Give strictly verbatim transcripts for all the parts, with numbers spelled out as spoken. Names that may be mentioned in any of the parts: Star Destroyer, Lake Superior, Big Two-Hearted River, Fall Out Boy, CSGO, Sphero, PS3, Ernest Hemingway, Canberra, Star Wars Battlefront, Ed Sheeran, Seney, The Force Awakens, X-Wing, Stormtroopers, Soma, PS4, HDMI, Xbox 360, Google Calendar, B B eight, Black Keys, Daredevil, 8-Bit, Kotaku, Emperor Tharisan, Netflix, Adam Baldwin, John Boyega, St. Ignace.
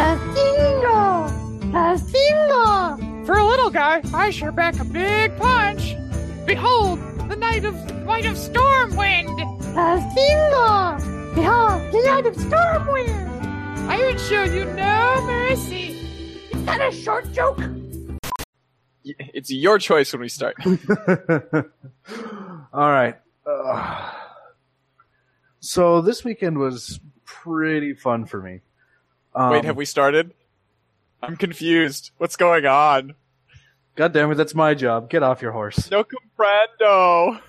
Pascino! Pascino! For a little guy, I sure back a big punch. Behold, the night of light of Stormwind! Pascino! Behold, the night of Stormwind! I would show you no mercy. Is that a short joke? It's your choice when we start. All right. Uh, so this weekend was pretty fun for me. Um, Wait, have we started? I'm confused. What's going on? God damn it, that's my job. Get off your horse. No comprendo.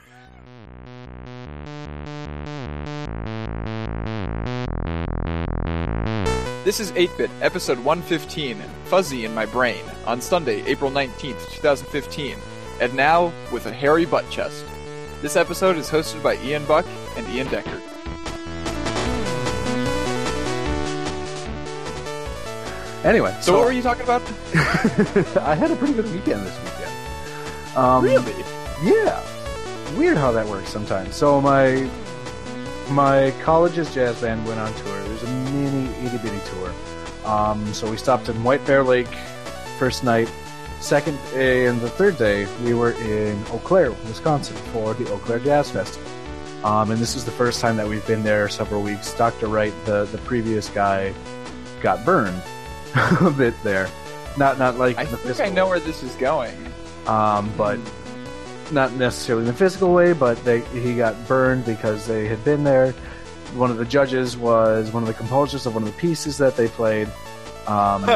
This is eight-Bit, episode one fifteen, Fuzzy in My Brain, on Sunday, April nineteenth, twenty fifteen, and now with a hairy butt chest. This episode is hosted by Ian Buck and Ian Deckard. Anyway. So, so what were you talking about? I had a pretty good weekend this weekend. Um, really? Yeah. Weird how that works sometimes. So my... My college's jazz band went on tour. It was a mini itty bitty tour. Um, so we stopped in White Bear Lake first night. Second day and the third day, we were in Eau Claire, Wisconsin for the Eau Claire Jazz Festival. Um, and this is the first time that we've been there several weeks. Doctor Wright, the, the previous guy, got burned a bit there. Not not like I in the think physical I know way. Where this is going. Um, but... Not necessarily in the physical way, but they, he got burned because they had been there. One of the judges was one of the composers of one of the pieces that they played. Um,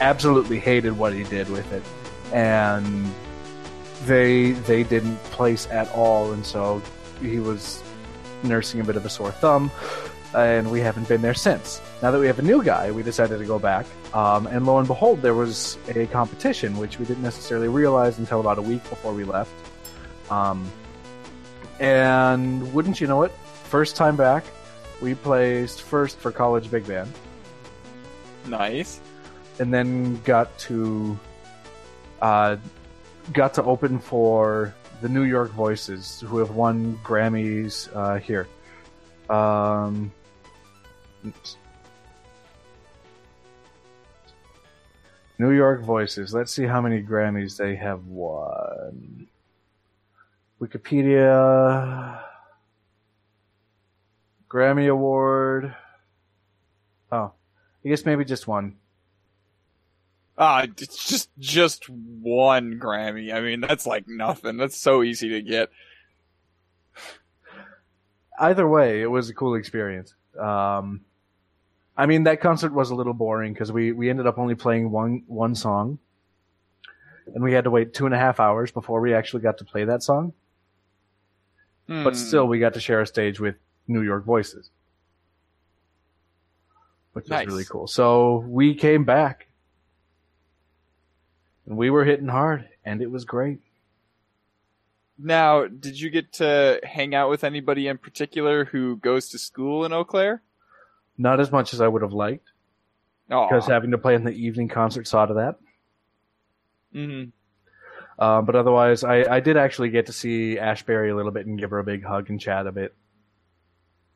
absolutely hated what he did with it. And they they didn't place at all, and so he was nursing a bit of a sore thumb, and we haven't been there since. Now that we have a new guy, we decided to go back. Um, and lo and behold, there was a competition, which we didn't necessarily realize until about a week before we left. Um, and wouldn't you know it, first time back, we placed first for college big band. Nice. And then got to, uh, got to open for the New York Voices, who have won Grammys, uh, here. Um, oops. New York Voices. Let's see how many Grammys they have won. Wikipedia, Grammy Award. Oh, I guess maybe just one. Ah, uh, it's just just one Grammy. I mean, that's like nothing. That's so easy to get. Either way, it was a cool experience. Um, I mean, that concert was a little boring because we, we ended up only playing one one song, and we had to wait two and a half hours before we actually got to play that song. But still, we got to share a stage with New York Voices, which nice. Was really cool. So we came back, and we were hitting hard, and it was great. Now, did you get to hang out with anybody in particular who goes to school in Eau Claire? Not as much as I would have liked, Aww. Because having to play in the evening concert saw to that. Mm-hmm. Uh, but otherwise, I, I did actually get to see Ashbery a little bit and give her a big hug and chat a bit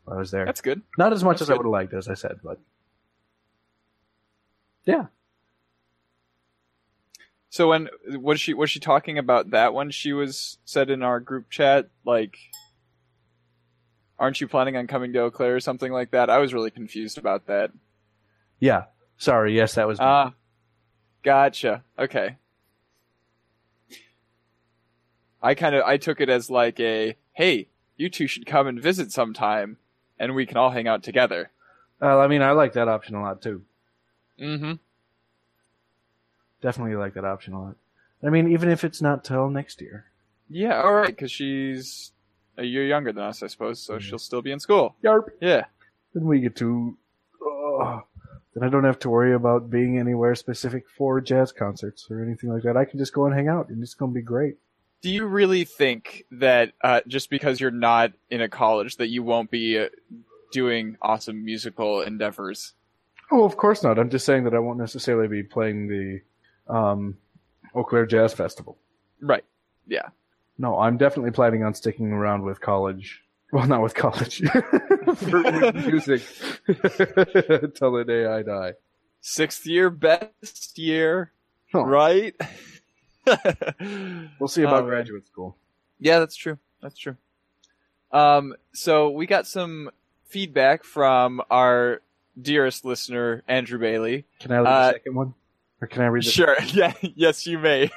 while I was there. That's good. Not as much That's as good. I would have liked, as I said, but yeah. So when was she was she talking about that when she was said in our group chat, like, aren't you planning on coming to Eau Claire or something like that? I was really confused about that. Yeah. Sorry. Yes, that was. Ah, uh, gotcha. Okay. I kind of I took it as like a, hey, you two should come and visit sometime, and we can all hang out together. Well, I mean, I like that option a lot, too. Mm-hmm. Definitely like that option a lot. I mean, even if it's not till next year. Yeah, all right, because she's a year younger than us, I suppose, so mm-hmm. she'll still be in school. Yarp. Yeah. Then we get to... Oh, then I don't have to worry about being anywhere specific for jazz concerts or anything like that. I can just go and hang out, and it's going to be great. Do you really think that uh, just because you're not in a college that you won't be uh, doing awesome musical endeavors? Oh, of course not. I'm just saying that I won't necessarily be playing the um, Eau Claire Jazz Festival. Right. Yeah. No, I'm definitely planning on sticking around with college. Well, not with college. For music. Until the day I die. Sixth year, best year, huh. right? We'll see about um, graduate school. Yeah, that's true. That's true. Um, so we got some feedback from our dearest listener, Andrew Bailey. Can I read uh, the second one? Or can I read the Sure. Yeah. Yes, you may.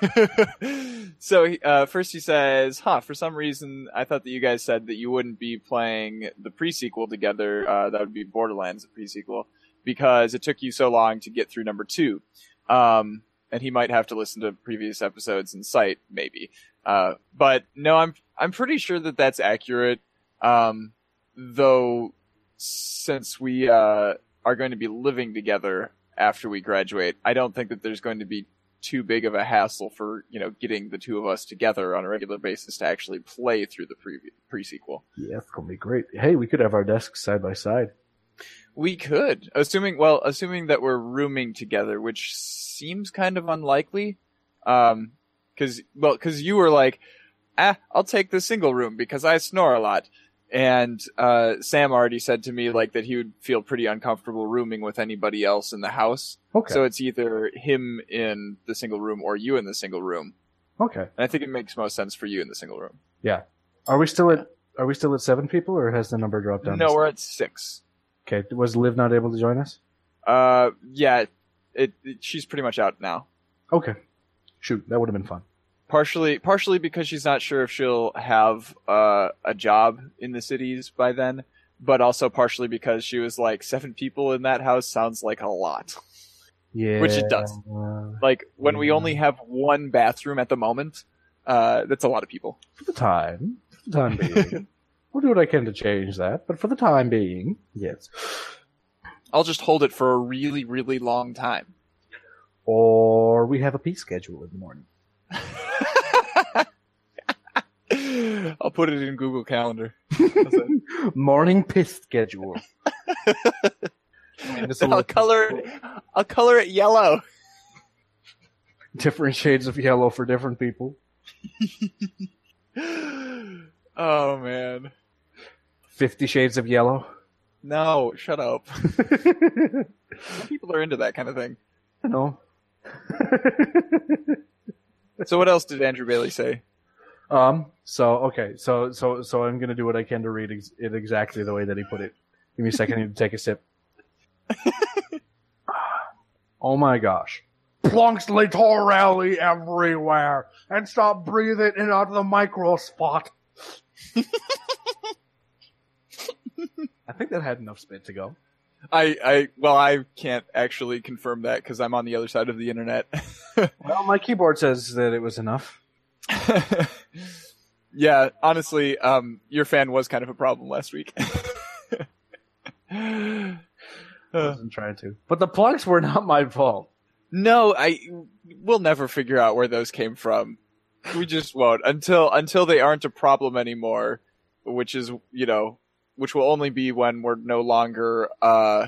So uh, first he says, huh, for some reason I thought that you guys said that you wouldn't be playing the pre-sequel together. Uh, that would be Borderlands, the pre-sequel, because it took you so long to get through number two. Um, and he might have to listen to previous episodes in sight, maybe. Uh, but no, I'm I'm pretty sure that that's accurate. Um, though, since we uh, are going to be living together after we graduate, I don't think that there's going to be too big of a hassle for, you know, getting the two of us together on a regular basis to actually play through the pre pre-sequel. Yeah, it's gonna be great. Hey, we could have our desks side by side. We could, assuming well, assuming that we're rooming together, which seems kind of unlikely. Um, because well, because you were like, ah, I'll take the single room because I snore a lot. And uh, Sam already said to me like that he would feel pretty uncomfortable rooming with anybody else in the house. Okay. So it's either him in the single room or you in the single room. Okay. And I think it makes most sense for you in the single room. Yeah. Are we still at Are we still at seven people, or has the number dropped down? No, we're at six. Okay. Was Liv not able to join us? Uh, yeah. It, it she's pretty much out now. Okay. Shoot, that would have been fun. Partially, partially because she's not sure if she'll have uh, a job in the cities by then, but also partially because she was like, seven people in that house sounds like a lot. Yeah. Which it does. Like, when yeah. we only have one bathroom at the moment, uh, that's a lot of people. For the time. For the time being. We'll do what I can to change that, but for the time being, yes. I'll just hold it for a really, really long time. Or we have a pee schedule in the morning. I'll put it in Google Calendar. Morning piss schedule. Man, I'll color. Cool. I'll color it yellow. Different shades of yellow for different people. Oh man. Fifty Shades of Yellow. No, shut up. People are into that kind of thing. I know. So what else did Andrew Bailey say? Um. So okay. So so so I'm gonna do what I can to read ex- it exactly the way that he put it. Give me a second. I need to take a sip. Oh my gosh! Plonks literally everywhere, and stop breathing in out of the micro spot. I think that had enough spit to go. I, I well, I can't actually confirm that because I'm on the other side of the internet. Well, my keyboard says that it was enough. Yeah, honestly, um, your fan was kind of a problem last week. I wasn't trying to. But the plugs were not my fault. No, I we'll never figure out where those came from. We just won't until until they aren't a problem anymore, which is, you know, which will only be when we're no longer uh,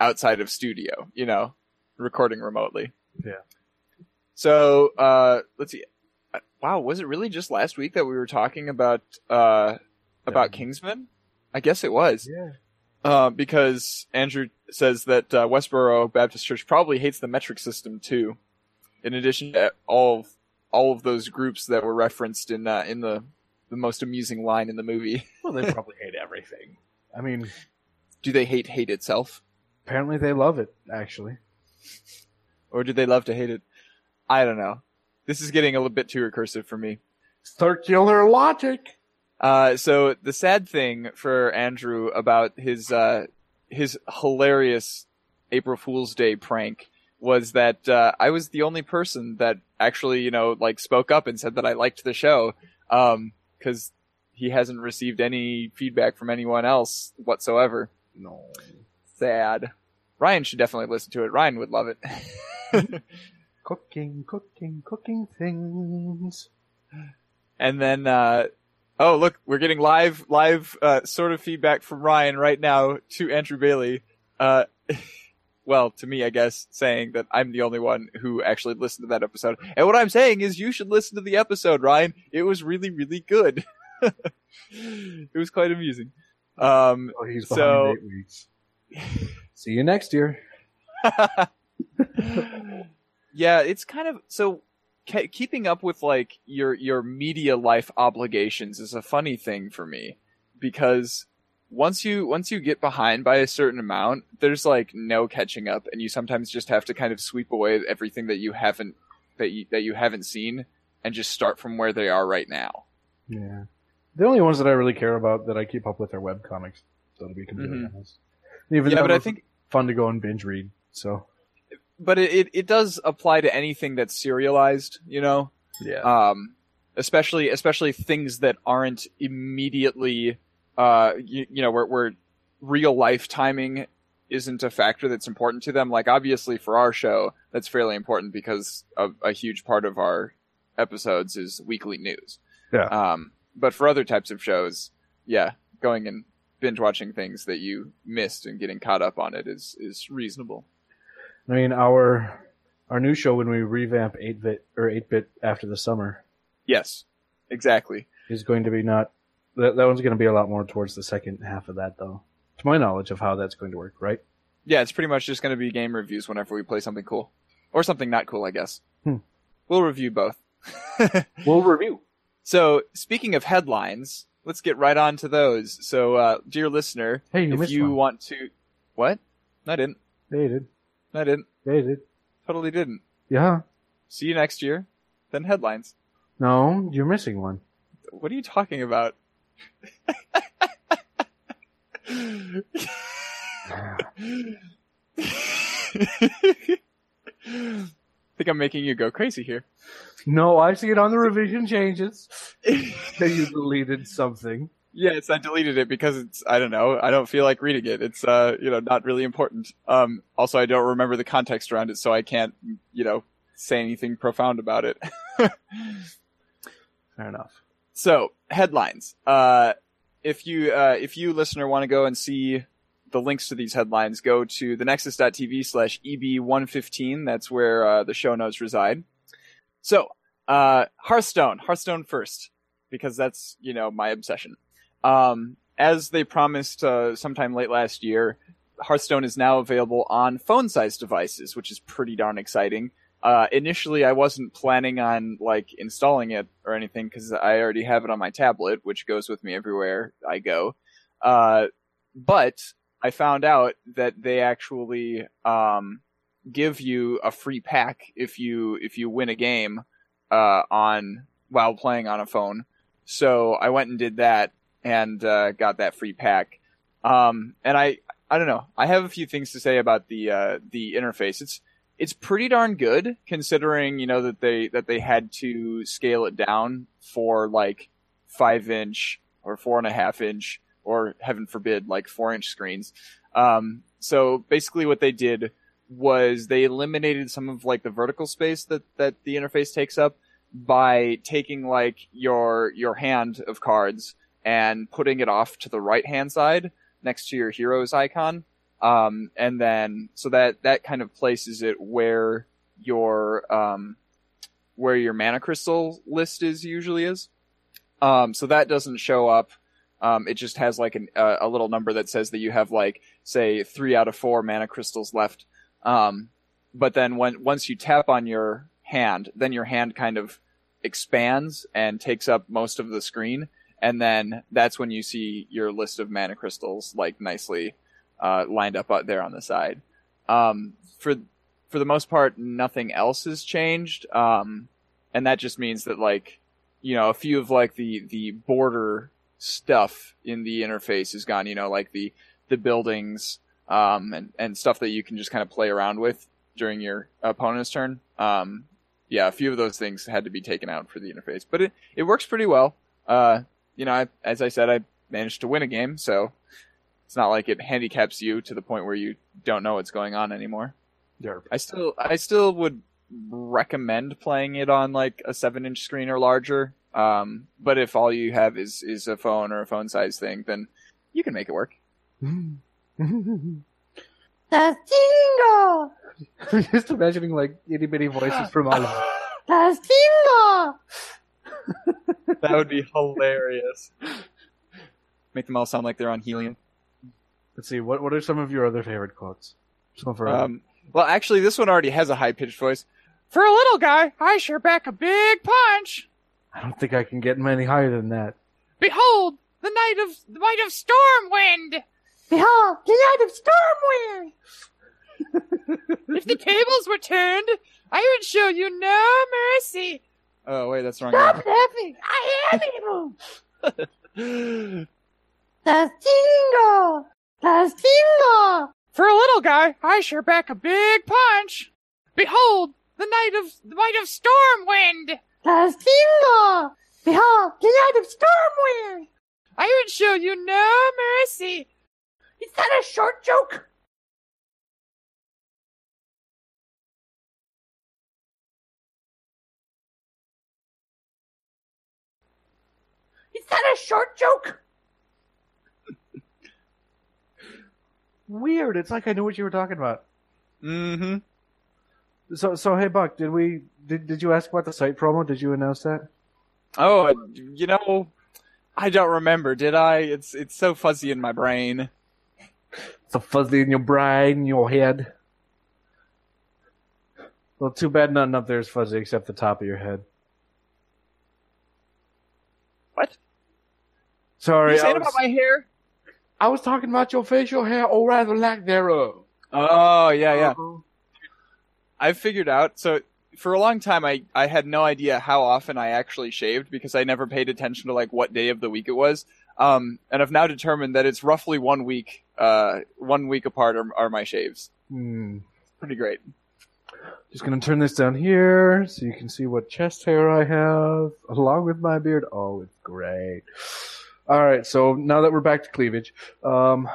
outside of studio, you know, recording remotely. Yeah. So, uh, let's see. Wow, was it really just last week that we were talking about uh, about yeah. Kingsman? I guess it was. Yeah. Uh, because Andrew says that uh, Westboro Baptist Church probably hates the metric system too. In addition to all of, all of those groups that were referenced in uh, in the the most amusing line in the movie. Well, they probably hate everything. I mean, do they hate hate itself? Apparently they love it, actually. Or do they love to hate it? I don't know. This is getting a little bit too recursive for me. Circular logic! Uh, so the sad thing for Andrew about his, uh, his hilarious April Fool's Day prank was that, uh, I was the only person that actually, you know, like spoke up and said that I liked the show. Um, because he hasn't received any feedback from anyone else whatsoever. No. Sad. Ryan should definitely listen to it. Ryan would love it. Cooking, cooking, cooking things. And then, uh, oh, look, we're getting live, live, uh, sort of feedback from Ryan right now to Andrew Bailey. Uh, well, to me, I guess, saying that I'm the only one who actually listened to that episode. And what I'm saying is you should listen to the episode, Ryan. It was really, really good. It was quite amusing. Um, oh, he's behind so... eight weeks. See you next year. Yeah, it's kind of so. Ke- keeping up with like your your media life obligations is a funny thing for me, because once you once you get behind by a certain amount, there's like no catching up, and you sometimes just have to kind of sweep away everything that you haven't that you, that you haven't seen and just start from where they are right now. Yeah, the only ones that I really care about that I keep up with are webcomics, though, to be completely mm-hmm. honest. Even yeah, but I think fun to go and binge read. So. But it, it, it does apply to anything that's serialized, you know? Yeah. Um, especially especially things that aren't immediately, uh, you, you know, where, where real life timing isn't a factor that's important to them. Like, obviously for our show, that's fairly important because of a huge part of our episodes is weekly news. Yeah. Um, but for other types of shows, yeah, going and binge watching things that you missed and getting caught up on it is is reasonable. I mean, our our new show when we revamp eight-bit or eight-bit after the summer. Yes, exactly. Is going to be not that that one's going to be a lot more towards the second half of that, though. To my knowledge of how that's going to work, right? Yeah, it's pretty much just going to be game reviews whenever we play something cool or something not cool, I guess. Hmm. We'll review both. We'll review. So, speaking of headlines, let's get right on to those. So, uh, dear listener, hey, you if you one. want to, what? No, I didn't. Yeah, you did. I didn't. Yeah, you did. Totally didn't. Yeah. See you next year. Then headlines. No, you're missing one. What are you talking about? I think I'm making you go crazy here. No, I see it on the revision changes. That you deleted something. Yes, I deleted it because it's, I don't know, I don't feel like reading it. It's, uh, you know, not really important. Um, also, I don't remember the context around it, so I can't, you know, say anything profound about it. Fair enough. So, headlines. Uh, if you, uh, if you listener want to go and see the links to these headlines, go to thenexus dot t v slash E B one fifteen. That's where, uh, the show notes reside. So, uh, Hearthstone. Hearthstone first, because that's, you know, my obsession. Um, as they promised uh, sometime late last year, Hearthstone is now available on phone-sized devices, which is pretty darn exciting. Uh, initially, I wasn't planning on like installing it or anything because I already have it on my tablet, which goes with me everywhere I go. Uh, but I found out that they actually um, give you a free pack if you if you win a game uh, on while playing on a phone. So I went and did that. And uh, got that free pack, um, and I I don't know. I have a few things to say about the uh, the interface. It's it's pretty darn good considering you know that they that they had to scale it down for like five inch or four and a half inch or heaven forbid like four inch screens. Um, so basically, what they did was they eliminated some of like the vertical space that that the interface takes up by taking like your your hand of cards and putting it off to the right-hand side next to your hero's icon. Um, and then, so that, that kind of places it where your, um, where your mana crystal list is usually is. Um, so that doesn't show up. Um, it just has like an, uh, a little number that says that you have like, say, three out of four mana crystals left. Um, but then when, once you tap on your hand, then your hand kind of expands and takes up most of the screen. And then that's when you see your list of mana crystals like nicely uh, lined up out there on the side. Um, for for the most part, nothing else has changed, um, and that just means that like you know a few of like the, the border stuff in the interface is gone. You know, like the the buildings um, and and stuff that you can just kind of play around with during your opponent's turn. Um, yeah, a few of those things had to be taken out for the interface, but it, it works pretty well. Uh, You know, I, as I said, I managed to win a game, so it's not like it handicaps you to the point where you don't know what's going on anymore. Derp. I still, I still would recommend playing it on like a seven-inch screen or larger. Um, but if all you have is, is a phone or a phone-sized thing, then you can make it work. Pascino. I'm just imagining like itty bitty voices from all over. Pascino. That would be hilarious. Make them all sound like they're on helium. Let's see, what what are some of your other favorite quotes? Some of our um, Well, actually, this one already has a high-pitched voice. For a little guy, I sure back a big punch. I don't think I can get any higher than that. Behold, the night of the might of Stormwind. Behold, the night of Stormwind. If the tables were turned, I would show you no mercy. Oh, wait, that's wrong. Stop laughing. I am evil. Pascino. Pascino. For a little guy, I sure back a big punch. Behold, the night of the might of Stormwind. Pascino. Behold, the night of Stormwind. I would show you no mercy. Is that a short joke? Is that a short joke? Weird. It's like I knew what you were talking about. Mm-hmm. So, so hey, Buck, did we? Did, did you ask about the site promo? Did you announce that? Oh, you know, I don't remember. Did I? It's it's so fuzzy in my brain. So fuzzy in your brain, your head. Well, too bad nothing up there is fuzzy except the top of your head. What? Sorry. You saying was, about my hair? I was talking about your facial hair, or rather lack thereof. Oh, yeah, yeah. Uh-oh. I figured out. So for a long time, I, I had no idea how often I actually shaved because I never paid attention to like what day of the week it was. Um, and I've now determined that it's roughly one week, uh, one week apart are, are my shaves. Mm. Pretty great. Just going to turn this down here so you can see what chest hair I have along with my beard. Oh, it's great. All right. So now that we're back to cleavage, um,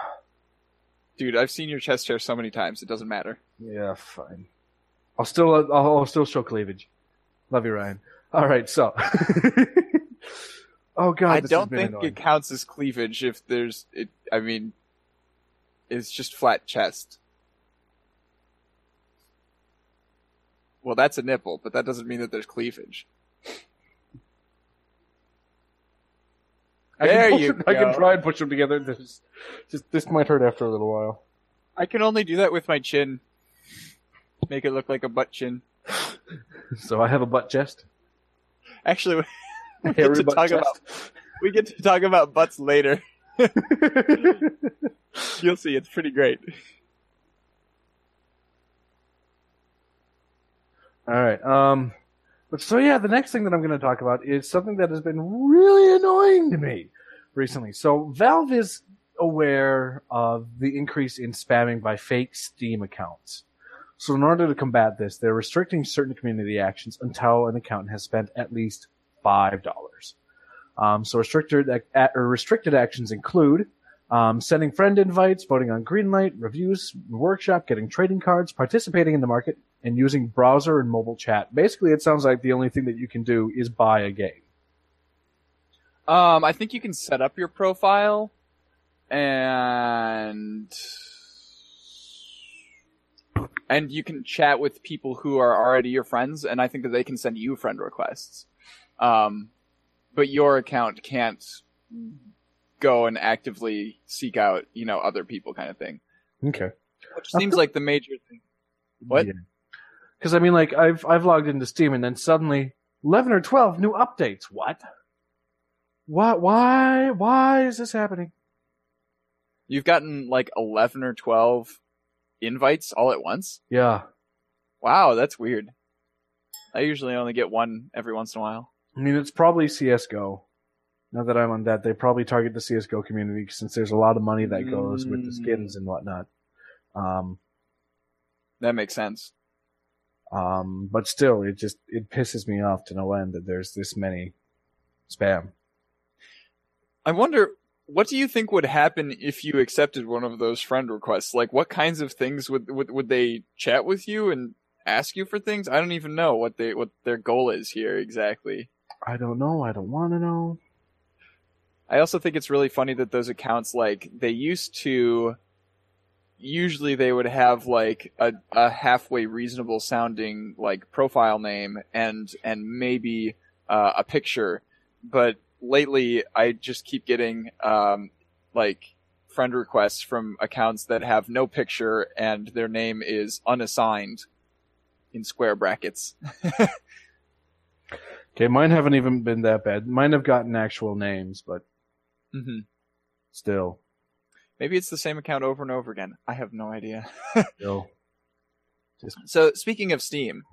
dude, I've seen your chest hair so many times. It doesn't matter. Yeah, fine. I'll still, I'll, I'll still show cleavage. Love you, Ryan. All right. So, oh God, I this don't has been think annoying. It counts as cleavage if there's, it, I mean, it's just flat chest. Well, that's a nipple, but that doesn't mean that there's cleavage. There you go. I can try and push them together. This, just, this might hurt after a little while. I can only do that with my chin. Make it look like a butt chin. So I have a butt chest? Actually, we get to talk about, we get to talk about butts later. You'll see. It's pretty great. All right. Um, but so, yeah, the next thing that I'm going to talk about is something that has been really annoying to me recently. So Valve is aware of the increase in spamming by fake Steam accounts. So in order to combat this, they're restricting certain community actions until an account has spent at least five dollars. Um, so restricted, at, or restricted actions include... Um, sending friend invites, voting on Greenlight, reviews, workshop, getting trading cards, participating in the market, and using browser and mobile chat. Basically, it sounds like the only thing that you can do is buy a game. Um, I think you can set up your profile, and and you can chat with people who are already your friends, and I think that they can send you friend requests. Um, but your account can't... go and actively seek out, you know, other people kind of thing. Okay. Which seems like the major thing. What? Because, yeah. I mean, like, I've I've logged into Steam and then suddenly eleven or twelve new updates. What? What? Why? Why is this happening? You've gotten, like, eleven or twelve invites all at once? Yeah. Wow, that's weird. I usually only get one every once in a while. I mean, it's probably C S G O. Now that I'm on that, they probably target the C S G O community since there's a lot of money that goes mm. with the skins and whatnot. Um, that makes sense. Um, but still, it just it pisses me off to no end that there's this many spam. I wonder, what do you think would happen if you accepted one of those friend requests? Like, what kinds of things would would, would they chat with you and ask you for things? I don't even know what they what their goal is here exactly. I don't know. I don't want to know. I also think it's really funny that those accounts, like, they used to, usually they would have, like, a, a halfway reasonable sounding, like, profile name and and maybe uh, a picture. But lately, I just keep getting, um, like, friend requests from accounts that have no picture and their name is unassigned in square brackets. Okay, mine haven't even been that bad. Mine have gotten actual names, but mm-hmm. still. Maybe it's the same account over and over again. I have no idea. No. Just... So, speaking of Steam,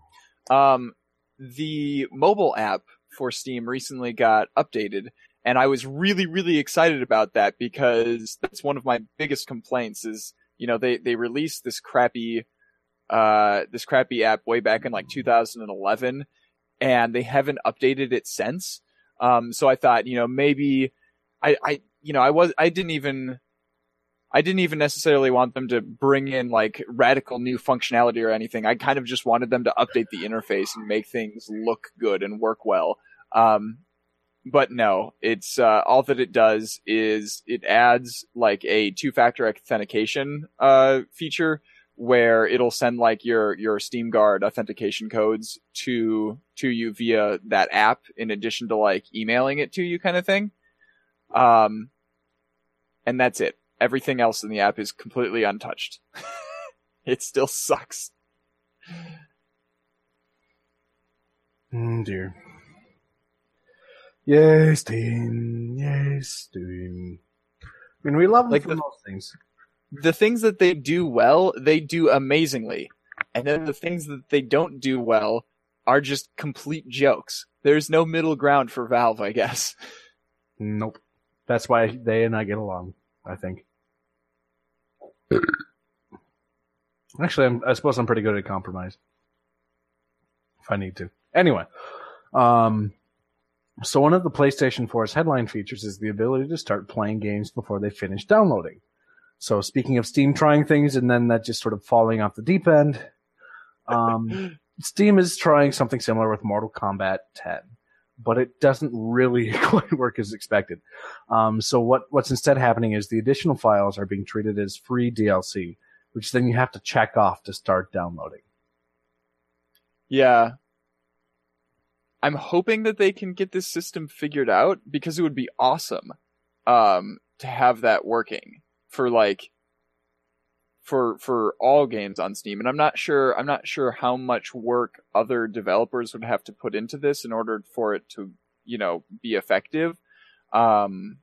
um, the mobile app for Steam recently got updated, and I was really, really excited about that because that's one of my biggest complaints is, you know, they, they released this crappy, uh, this crappy app way back in like two thousand eleven, and they haven't updated it since. Um, so I thought, you know, maybe I, I, you know, I was, I didn't even, I didn't even necessarily want them to bring in like radical new functionality or anything. I kind of just wanted them to update the interface and make things look good and work well. Um, but no, it's, uh, all that it does is it adds like a two-factor authentication, uh, feature, where it'll send like your, your Steam Guard authentication codes to, to you via that app in addition to like emailing it to you kind of thing. Um, and that's it. Everything else in the app is completely untouched. It still sucks. Mm, dear. Yay, Steam. Yay, Steam. I mean, we love them like for the- most things. The things that they do well, they do amazingly. And then the things that they don't do well are just complete jokes. There's no middle ground for Valve, I guess. Nope. That's why they and I get along, I think. Actually, I'm, I suppose I'm pretty good at compromise. If I need to. Anyway. Um, so one of the PlayStation four's headline features is the ability to start playing games before they finish downloading. So speaking of Steam trying things and then that just sort of falling off the deep end, um, Steam is trying something similar with Mortal Kombat ten, but it doesn't really quite work as expected. Um, so what, what's instead happening is the additional files are being treated as free D L C, which then you have to check off to start downloading. Yeah. I'm hoping that they can get this system figured out because it would be awesome um, to have that working. For like, for for all games on Steam, and I'm not sure I'm not sure how much work other developers would have to put into this in order for it to, you know, be effective. Um,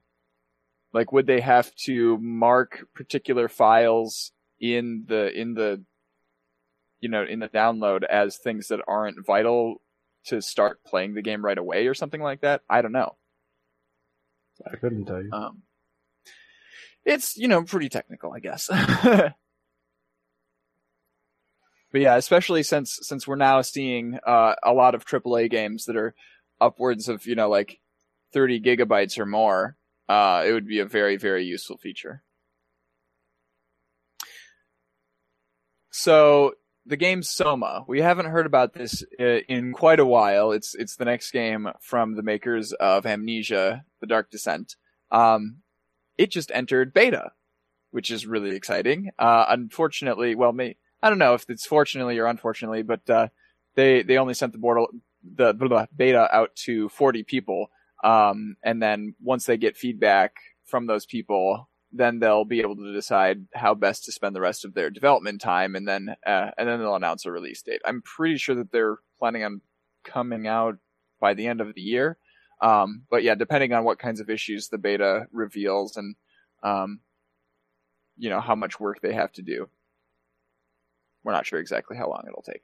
like, would they have to mark particular files in the in the, you know, in the download as things that aren't vital to start playing the game right away or something like that? I don't know. I couldn't tell you. Um, It's, you know, pretty technical, I guess. But yeah, especially since since we're now seeing uh, a lot of triple A games that are upwards of, you know, like thirty gigabytes or more, uh, it would be a very, very useful feature. So, the game Soma. We haven't heard about this in quite a while. It's, it's the next game from the makers of Amnesia, The Dark Descent. Um... It just entered beta, which is really exciting. Uh, unfortunately, well, may, I don't know if it's fortunately or unfortunately, but uh, they they only sent the, border, the blah, blah, beta out to forty people. Um, and then once they get feedback from those people, then they'll be able to decide how best to spend the rest of their development time, and then uh, and then they'll announce a release date. I'm pretty sure that they're planning on coming out by the end of the year. Um, but yeah, depending on what kinds of issues the beta reveals and, um, you know, how much work they have to do, we're not sure exactly how long it'll take.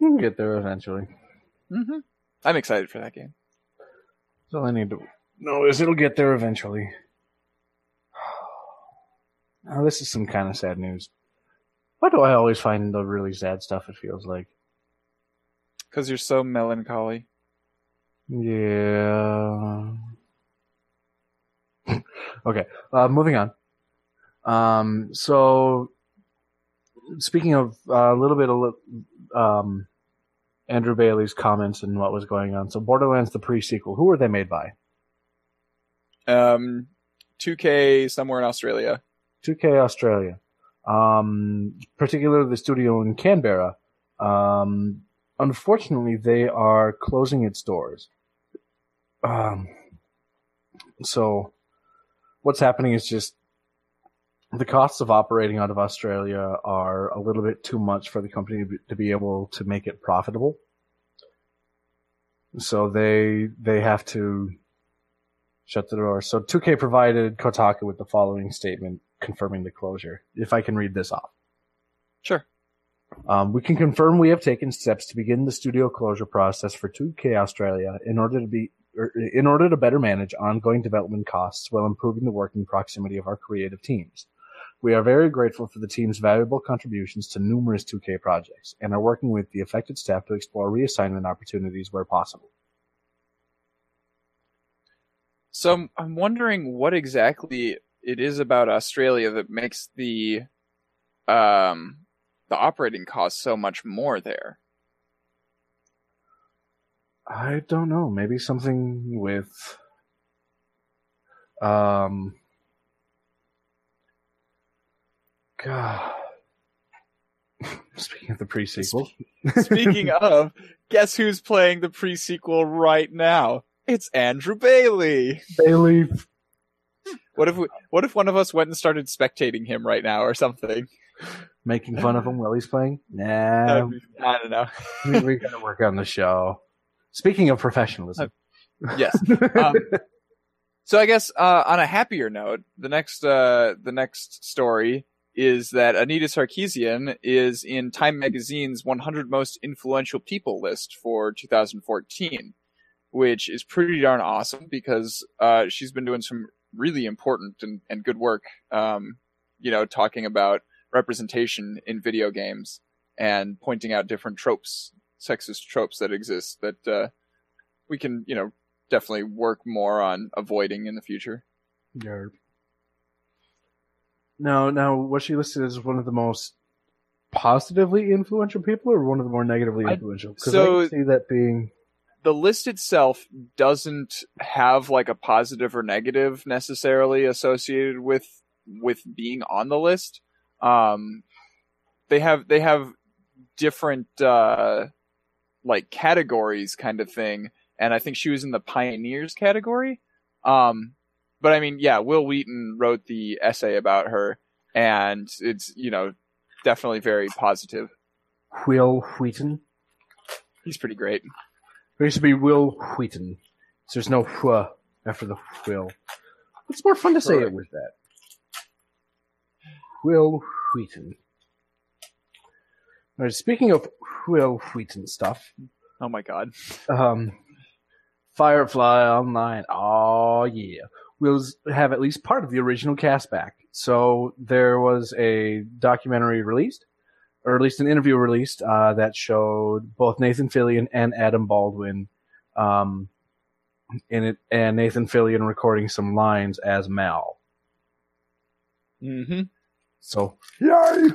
You can get there eventually. Mm-hmm. I'm excited for that game. That's all I need to know is it'll get there eventually. Now, this is some kind of sad news. Why do I always find the really sad stuff, it feels like? Because you're so melancholy. Yeah. Okay. Uh, moving on. Um, so, speaking of a uh, little bit of um, Andrew Bailey's comments and what was going on. So, Borderlands, the pre-sequel. Who were they made by? Um, two K somewhere in Australia. two K Australia. Um, particularly the studio in Canberra. Um... Unfortunately, they are closing its doors. Um, So what's happening is just the costs of operating out of Australia are a little bit too much for the company to be, to be able to make it profitable. So they they have to shut the door. So two K provided Kotaku with the following statement confirming the closure, if I can read this off. Sure. Um, we can confirm we have taken steps to begin the studio closure process for two K Australia in order to be or in order to better manage ongoing development costs while improving the working proximity of our creative teams. We are very grateful for the team's valuable contributions to numerous two K projects and are working with the affected staff to explore reassignment opportunities where possible. So I'm wondering what exactly it is about Australia that makes the um, the operating costs so much more there. I don't know. Maybe something with... Um, God. Speaking of the pre-sequel. Speaking of, guess who's playing the pre-sequel right now? It's Andrew Bailey. Bailey. What if we, what if one of us went and started spectating him right now or something? Making fun of him while he's playing? Nah. Be, I don't know. we, we gotta work on the show. Speaking of professionalism. Uh, yes. Um, so I guess uh, on a happier note, the next uh, the next story is that Anita Sarkeesian is in Time Magazine's one hundred Most Influential People list for two thousand fourteen, which is pretty darn awesome because uh, she's been doing some really important and, and good work, um, you know, talking about representation in video games and pointing out different tropes, sexist tropes that exist that uh, we can, you know, definitely work more on avoiding in the future. Yeah. Now, now, was she listed as one of the most positively influential people or one of the more negatively influential? Because I, so I can see that being... The list itself doesn't have, like, a positive or negative necessarily associated with with being on the list. Um, they have they have different, uh, like, categories kind of thing, and I think she was in the Pioneers category. Um But I mean, yeah, Wil Wheaton wrote the essay about her, and it's, you know, definitely very positive. Wil Wheaton? He's pretty great. There used to be Wil Wheaton, so there's no wh after the Will. It's more fun to say it with that. Wil Wheaton. All right, speaking of Wil Wheaton stuff. Oh my god. Um, Firefly Online. Oh yeah. We'll have at least part of the original cast back. So there was a documentary released, or at least an interview released, uh, that showed both Nathan Fillion and Adam Baldwin um, in it, and Nathan Fillion recording some lines as Mal. Mm-hmm. So, yay!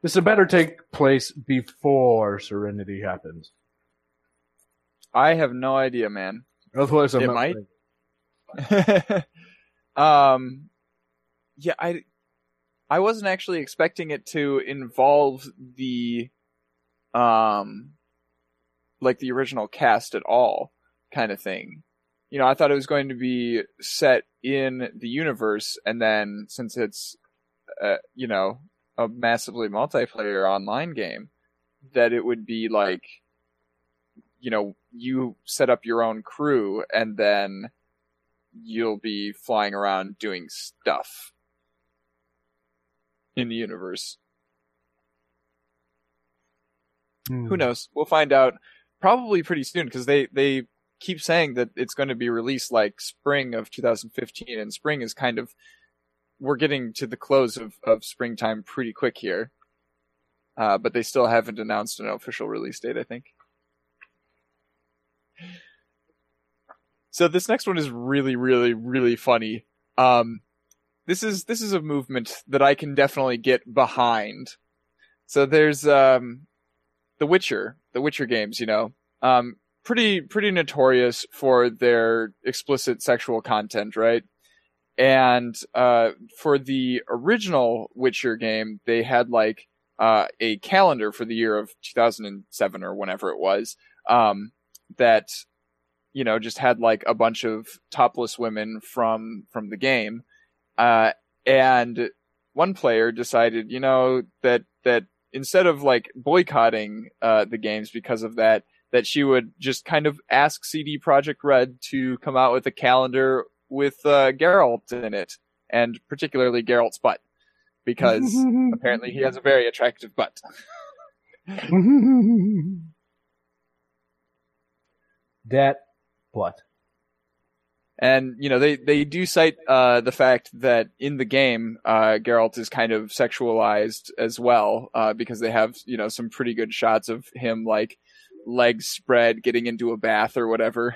This had better take place before Serenity happens. I have no idea, man. Otherwise, I'm it not might. Thinking. um, yeah, I, I wasn't actually expecting it to involve the, um, like the original cast at all, kind of thing. You know, I thought it was going to be set in the universe, and then since it's, uh, you know, a massively multiplayer online game, that it would be like, you know, you set up your own crew, and then you'll be flying around doing stuff in the universe. Mm. Who knows? We'll find out probably pretty soon, because they, they keep saying that it's going to be released like spring of two thousand fifteen, and spring is kind of... We're getting to the close of, of springtime pretty quick here. Uh, but they still haven't announced an official release date, I think. So this next one is really, really, really funny. Um, this is this is a movement that I can definitely get behind. So there's um, The Witcher, The Witcher games, you know, um, pretty pretty notorious for their explicit sexual content, right? And uh, for the original Witcher game, they had like uh, a calendar for the year of two thousand seven or whenever it was um, that. you know, just had like a bunch of topless women from from the game, uh, and one player decided, you know, that that instead of like boycotting uh, the games because of that, that she would just kind of ask C D Projekt Red to come out with a calendar with uh, Geralt in it, and particularly Geralt's butt, because apparently he has a very attractive butt. That butt. And, you know, they, they do cite uh, the fact that in the game, uh, Geralt is kind of sexualized as well, uh, because they have, you know, some pretty good shots of him, like, legs spread, getting into a bath or whatever.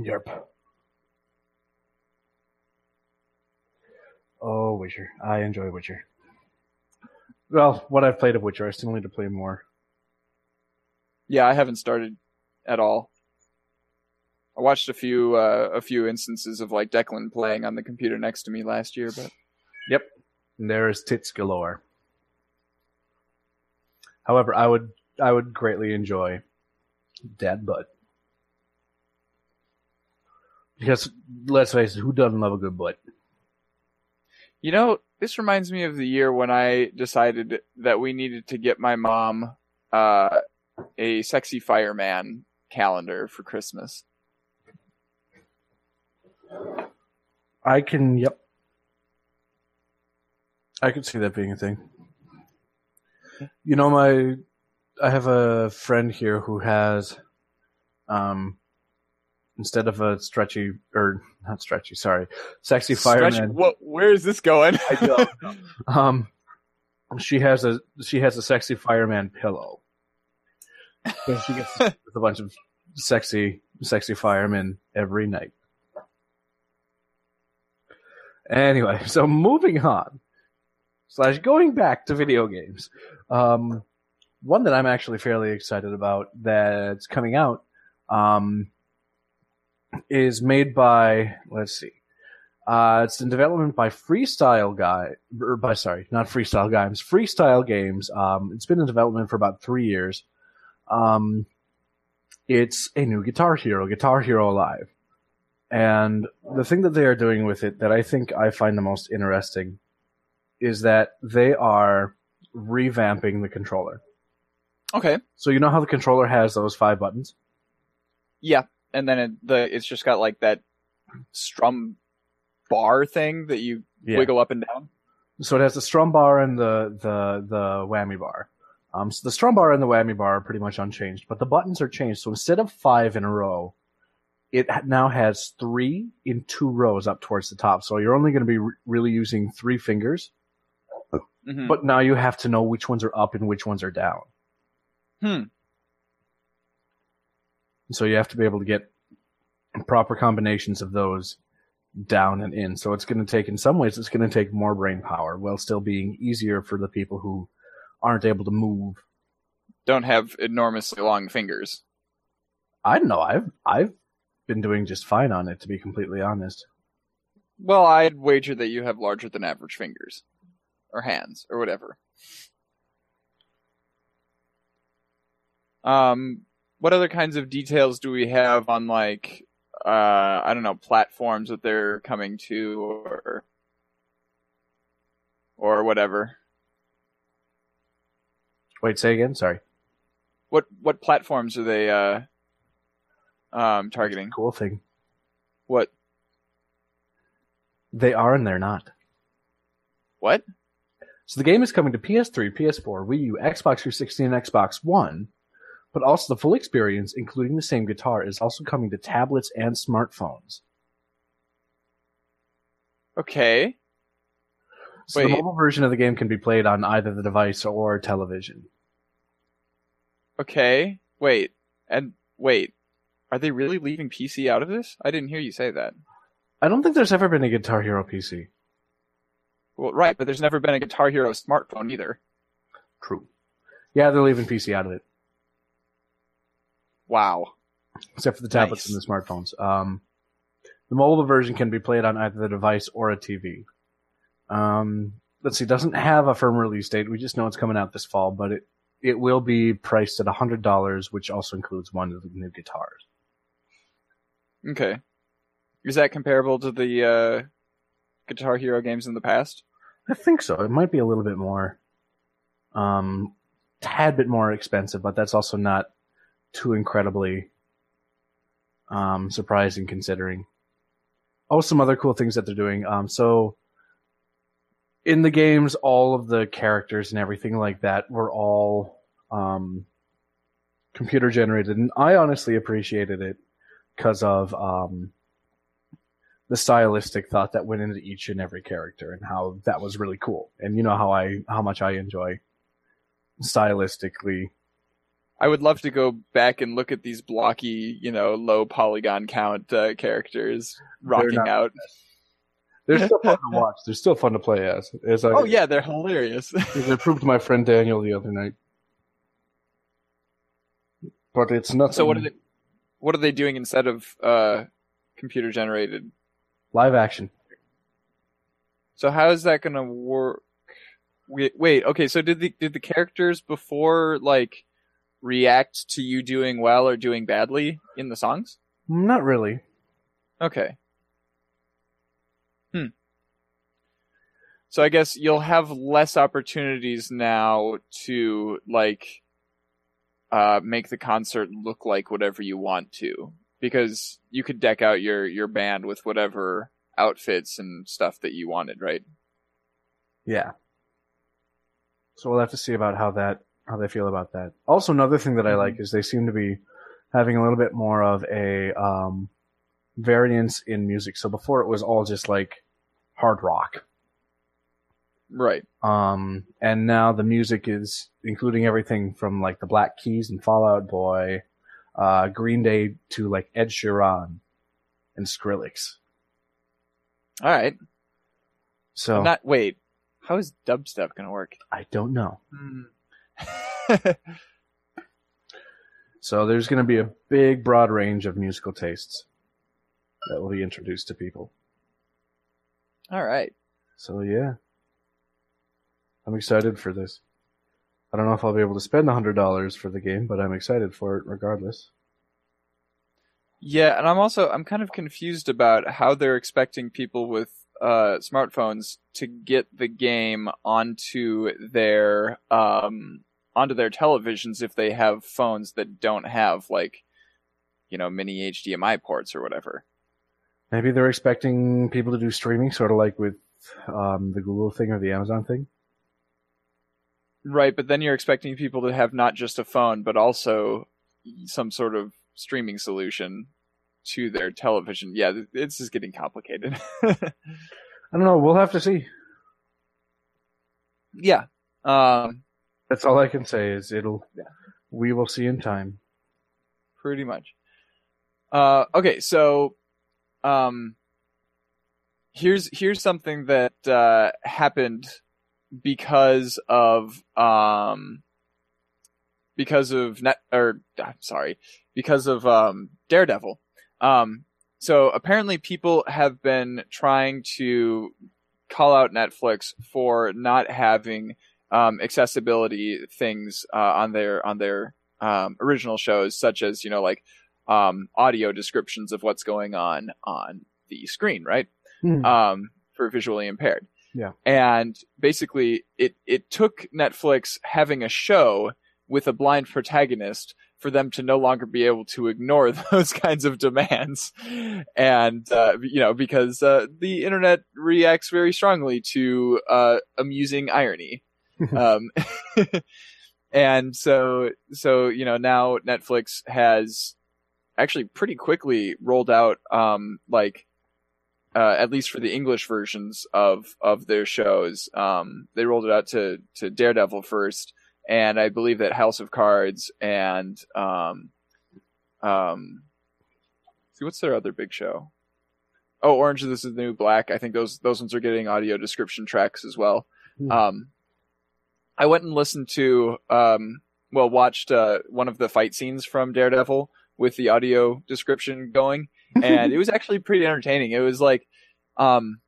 Yep. Oh, Witcher. I enjoy Witcher. Well, what I've played of Witcher, I still need to play more. Yeah, I haven't started at all. I watched a few uh, a few instances of like Declan playing on the computer next to me last year, but yep, and there is tits galore. However, I would I would greatly enjoy dad butt, because let's face it, who doesn't love a good butt? You know, this reminds me of the year when I decided that we needed to get my mom uh, a sexy fireman calendar for Christmas. I can, yep. I can see that being a thing. You know, my, I have a friend here who has, um, instead of a stretchy, or not stretchy, sorry, sexy fireman. Stretchy, what, where is this going? I don't know. Um, she has a she has a sexy fireman pillow. So she gets with a bunch of sexy sexy firemen every night. Anyway, so moving on. Slash going back to video games. Um, one that I'm actually fairly excited about that's coming out um, is made by, let's see, uh, it's in development by Freestyle Guy, or by, sorry, not Freestyle Games, Freestyle Games. Um, it's been in development for about three years. Um, it's a new Guitar Hero, Guitar Hero Live. And the thing that they are doing with it that I think I find the most interesting is that they are revamping the controller. Okay. So you know how the controller has those five buttons? Yeah, and then it, the it's just got like that strum bar thing that you yeah. wiggle up and down. So it has the strum bar and the the the whammy bar. Um, so the strum bar and the whammy bar are pretty much unchanged, but the buttons are changed. So instead of five in a row, it now has three in two rows up towards the top. So you're only going to be re- really using three fingers. Mm-hmm. But now you have to know which ones are up and which ones are down. Hmm. So you have to be able to get proper combinations of those down and in. So it's going to take, in some ways, it's going to take more brain power while still being easier for the people who aren't able to move. Don't have enormously long fingers. I don't know. I've, I've been doing just fine on it, to be completely honest. Well, I'd wager that you have larger than average fingers. Or hands, or whatever. Um, what other kinds of details do we have on, like, uh, I don't know, platforms that they're coming to, or or whatever? Wait, say again? Sorry. What what platforms are they uh, um, targeting? Cool thing. What? They are and they're not. What? So the game is coming to P S three, P S four, Wii U, Xbox three sixty, and Xbox One, but also the full experience, including the same guitar, is also coming to tablets and smartphones. Okay. So Wait. The mobile version of the game can be played on either the device or television. Okay. Wait. And wait. Are they really leaving P C out of this? I didn't hear you say that. I don't think there's ever been a Guitar Hero P C. Well, right, but there's never been a Guitar Hero smartphone either. True. Yeah, they're leaving P C out of it. Wow. Except for the tablets nice. and the smartphones. Um, the mobile version can be played on either the device or a T V. Um, let's see, doesn't have a firm release date. We just know it's coming out this fall, but it, it will be priced at one hundred dollars, which also includes one of the new guitars. Okay. Is that comparable to the uh, Guitar Hero games in the past? I think so. It might be a little bit more, um, tad bit more expensive, but that's also not too incredibly um, surprising considering. Oh, some other cool things that they're doing. Um, so in the games, all of the characters and everything like that were all um, computer generated, and I honestly appreciated it because of um, the stylistic thought that went into each and every character, and how that was really cool. And you know how I how much I enjoy stylistically. I would love to go back and look at these blocky, you know, low polygon count uh, characters rocking they're out. They're still fun to watch. They're still fun to play as. as I, oh yeah, they're hilarious. I proved to my friend Daniel the other night. But it's nothing. So what are they? What are they doing instead of uh, computer generated? Live action. So how is that going to work? Wait. Okay. So did the did the characters before like react to you doing well or doing badly in the songs? Not really. Okay. Hmm. So I guess you'll have less opportunities now to like uh, make the concert look like whatever you want to, because you could deck out your, your band with whatever outfits and stuff that you wanted, right? Yeah. So we'll have to see about how that how they feel about that. Also, another thing that I like is they seem to be having a little bit more of a um, variance in music. So before it was all just like hard rock. Right. Um, and now the music is including everything from like the Black Keys and Fall Out Boy, uh, Green Day to like Ed Sheeran and Skrillex. All right. So I'm not wait. How is dubstep going to work? I don't know. Mm. So there's going to be a big, broad range of musical tastes that will be introduced to people. All right. So yeah, I'm excited for this. I don't know if I'll be able to spend one hundred dollars for the game, but I'm excited for it regardless. Yeah, and I'm also I'm kind of confused about how they're expecting people with uh, smartphones to get the game onto their um. onto their televisions if they have phones that don't have, like, you know, mini H D M I ports or whatever. Maybe they're expecting people to do streaming, sort of like with um, the Google thing or the Amazon thing. Right, but then you're expecting people to have not just a phone, but also some sort of streaming solution to their television. Yeah, it's just getting complicated. I don't know. We'll have to see. Yeah. Um... That's all I can say is it'll. Yeah. We will see in time. Pretty much. Uh, okay, so um, here's here's something that uh, happened because of um, because of net or I'm sorry because of um, Daredevil. Um, so apparently, people have been trying to call out Netflix for not having Um, accessibility things uh, on their on their um, original shows, such as, you know, like um, audio descriptions of what's going on on the screen, right? Mm. Um, for visually impaired. Yeah. And basically, it it took Netflix having a show with a blind protagonist for them to no longer be able to ignore those kinds of demands. And, uh, you know, because uh, the internet reacts very strongly to uh, amusing irony. um, and so, so, you know, now Netflix has actually pretty quickly rolled out, um, like, uh, at least for the English versions of, of their shows. Um, they rolled it out to, to Daredevil first. And I believe that House of Cards and, um, um, see, what's their other big show? Oh, Orange Is the New Black. I think those, those ones are getting audio description tracks as well. Mm. Um, I went and listened to, um, well, watched uh, one of the fight scenes from Daredevil with the audio description going, and it was actually pretty entertaining. It was like, um,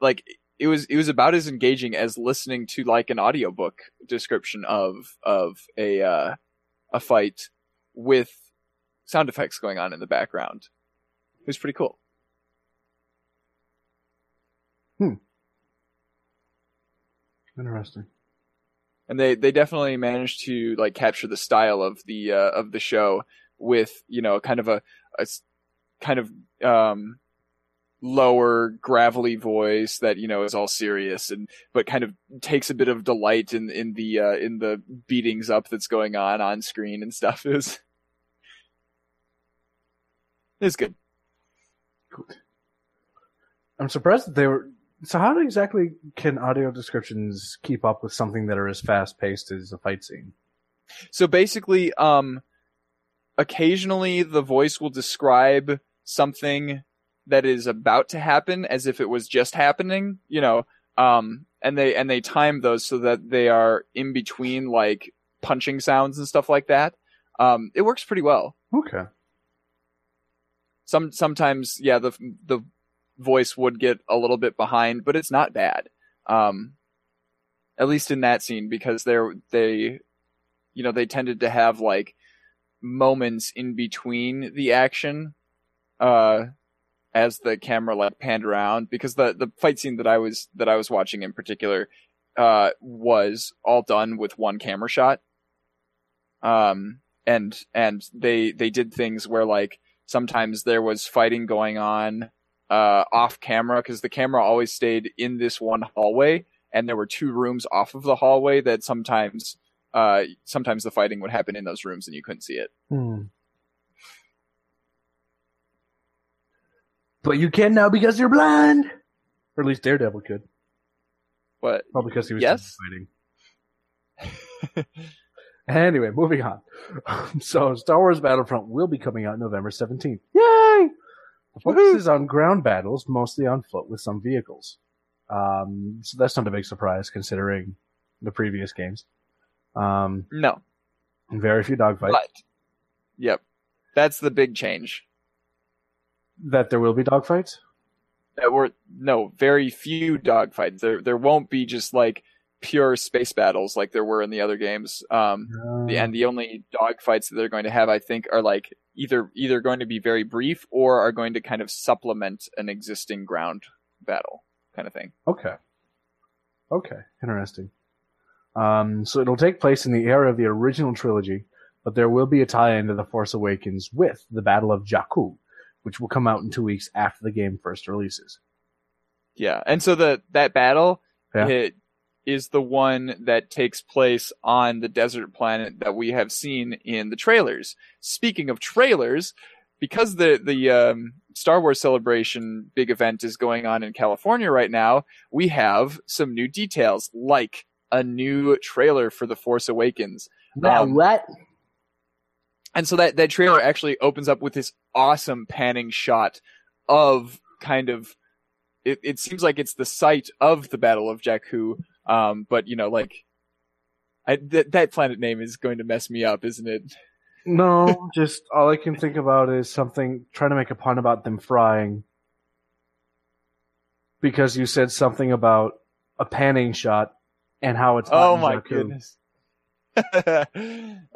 like it was it was about as engaging as listening to like an audiobook description of of a uh, a fight with sound effects going on in the background. It was pretty cool. Hmm. Interesting. And they, they definitely managed to like capture the style of the uh, of the show with, you know, kind of a, a kind of um, lower gravelly voice that, you know, is all serious and but kind of takes a bit of delight in in the uh, in the beatings up that's going on on screen and stuff. It was, it was good. Cool. I'm surprised that they were. So how exactly can audio descriptions keep up with something that are as fast-paced as a fight scene? So basically, um, occasionally the voice will describe something that is about to happen as if it was just happening, you know, um, and they and they time those so that they are in between, like, punching sounds and stuff like that. Um, it works pretty well. Okay. Some sometimes, yeah, the the... voice would get a little bit behind, but it's not bad. Um, at least in that scene, because they're, they, you know, they tended to have like moments in between the action, uh, as the camera like panned around, because the, the fight scene that I was, that I was watching in particular, uh, was all done with one camera shot. Um, and, and they, they did things where like sometimes there was fighting going on, uh off camera, because the camera always stayed in this one hallway, and there were two rooms off of the hallway that sometimes uh sometimes the fighting would happen in those rooms and you couldn't see it. Hmm. But you can now because you're blind. Or at least Daredevil could. What? Well, because he was yes? fighting. Anyway, moving on. So Star Wars Battlefront will be coming out November seventeenth. Yay! The focus is on ground battles, mostly on foot with some vehicles. Um, so that's not a big surprise considering the previous games. Um, no. And very few dogfights. But, yep. That's the big change. That there will be dogfights? That were, no, very few dogfights. There there won't be just like pure space battles like there were in the other games. Um, um, and the only dogfights that they're going to have, I think, are like Either either going to be very brief or are going to kind of supplement an existing ground battle kind of thing. Okay. Okay. Interesting. Um, so it'll take place in the era of the original trilogy, but there will be a tie-in to The Force Awakens with the Battle of Jakku, which will come out in two weeks after the game first releases. Yeah, and so the that battle yeah. it is the one that takes place on the desert planet that we have seen in the trailers. Speaking of trailers, because the the um, Star Wars Celebration big event is going on in California right now, we have some new details, like a new trailer for The Force Awakens. Now um, what? And so that, that trailer actually opens up with this awesome panning shot of kind of... It, it seems like it's the site of the Battle of Jakku, Um, but you know, like, I, th- that planet name is going to mess me up, isn't it? No, just all I can think about is something trying to make a pun about them frying, because you said something about a panning shot and how it's. Oh my goodness!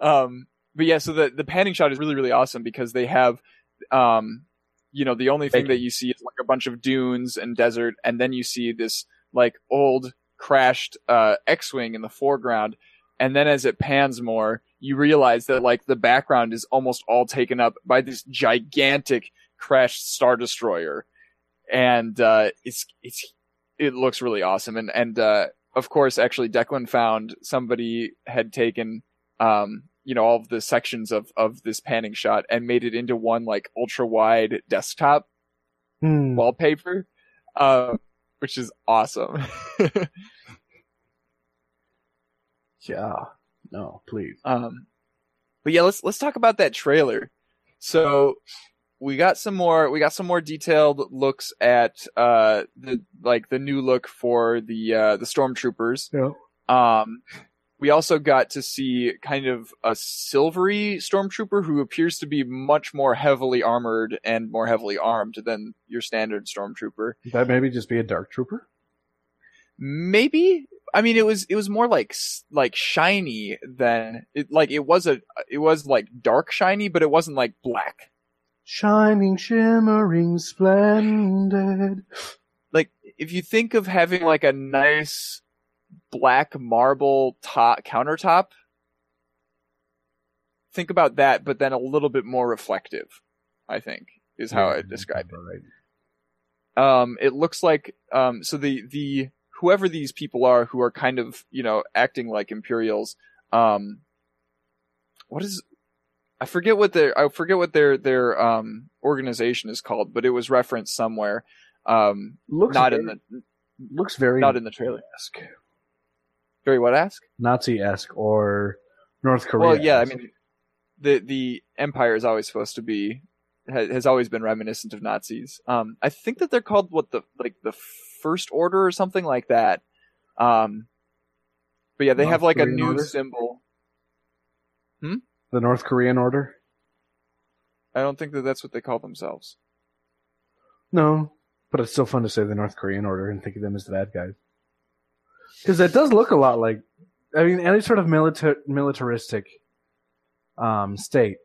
um, but yeah, so the the panning shot is really really awesome because they have, um, you know, the only thing that you see is like a bunch of dunes and desert, and then you see this like old. crashed uh X-Wing in the foreground, and then as it pans more you realize that like the background is almost all taken up by this gigantic crashed Star Destroyer, and uh it's it's it looks really awesome, and and uh of course actually Declan found somebody had taken um you know all of the sections of of this panning shot and made it into one like ultra wide desktop hmm. wallpaper um uh, which is awesome. Yeah. No, please. Um, but yeah, let's let's talk about that trailer. So we got some more. We got some more detailed looks at uh, the like the new look for the uh, the stormtroopers. Yeah. Um, we also got to see kind of a silvery stormtrooper who appears to be much more heavily armored and more heavily armed than your standard stormtrooper. That maybe just be a dark trooper? maybe. I mean, it was it was more like like shiny than it, like it was a it was like dark shiny, but it wasn't like black. Shining, shimmering, splendid. Like if you think of having like a nice black marble top countertop, think about that, but then a little bit more reflective. I think is how I describe it. Um, it looks like um, so the the. Whoever these people are who are kind of, you know, acting like Imperials, um, what is, I forget what their, I forget what their, their, um, organization is called, but it was referenced somewhere. Um, looks not very, in the, looks very, not in the trailer. Esque. Very what esque? Nazi esque or North Korea. Well, yeah, I mean, the, the Empire is always supposed to be, has, has always been reminiscent of Nazis. Um, I think that they're called what the, like the, First Order or something like that. Um, but yeah, they North have like Korean a new order? Symbol. Hmm? The North Korean Order? I don't think that that's what they call themselves. No, but it's still fun to say the North Korean Order and think of them as the bad guys. Because that does look a lot like, I mean, any sort of milita- militaristic um, state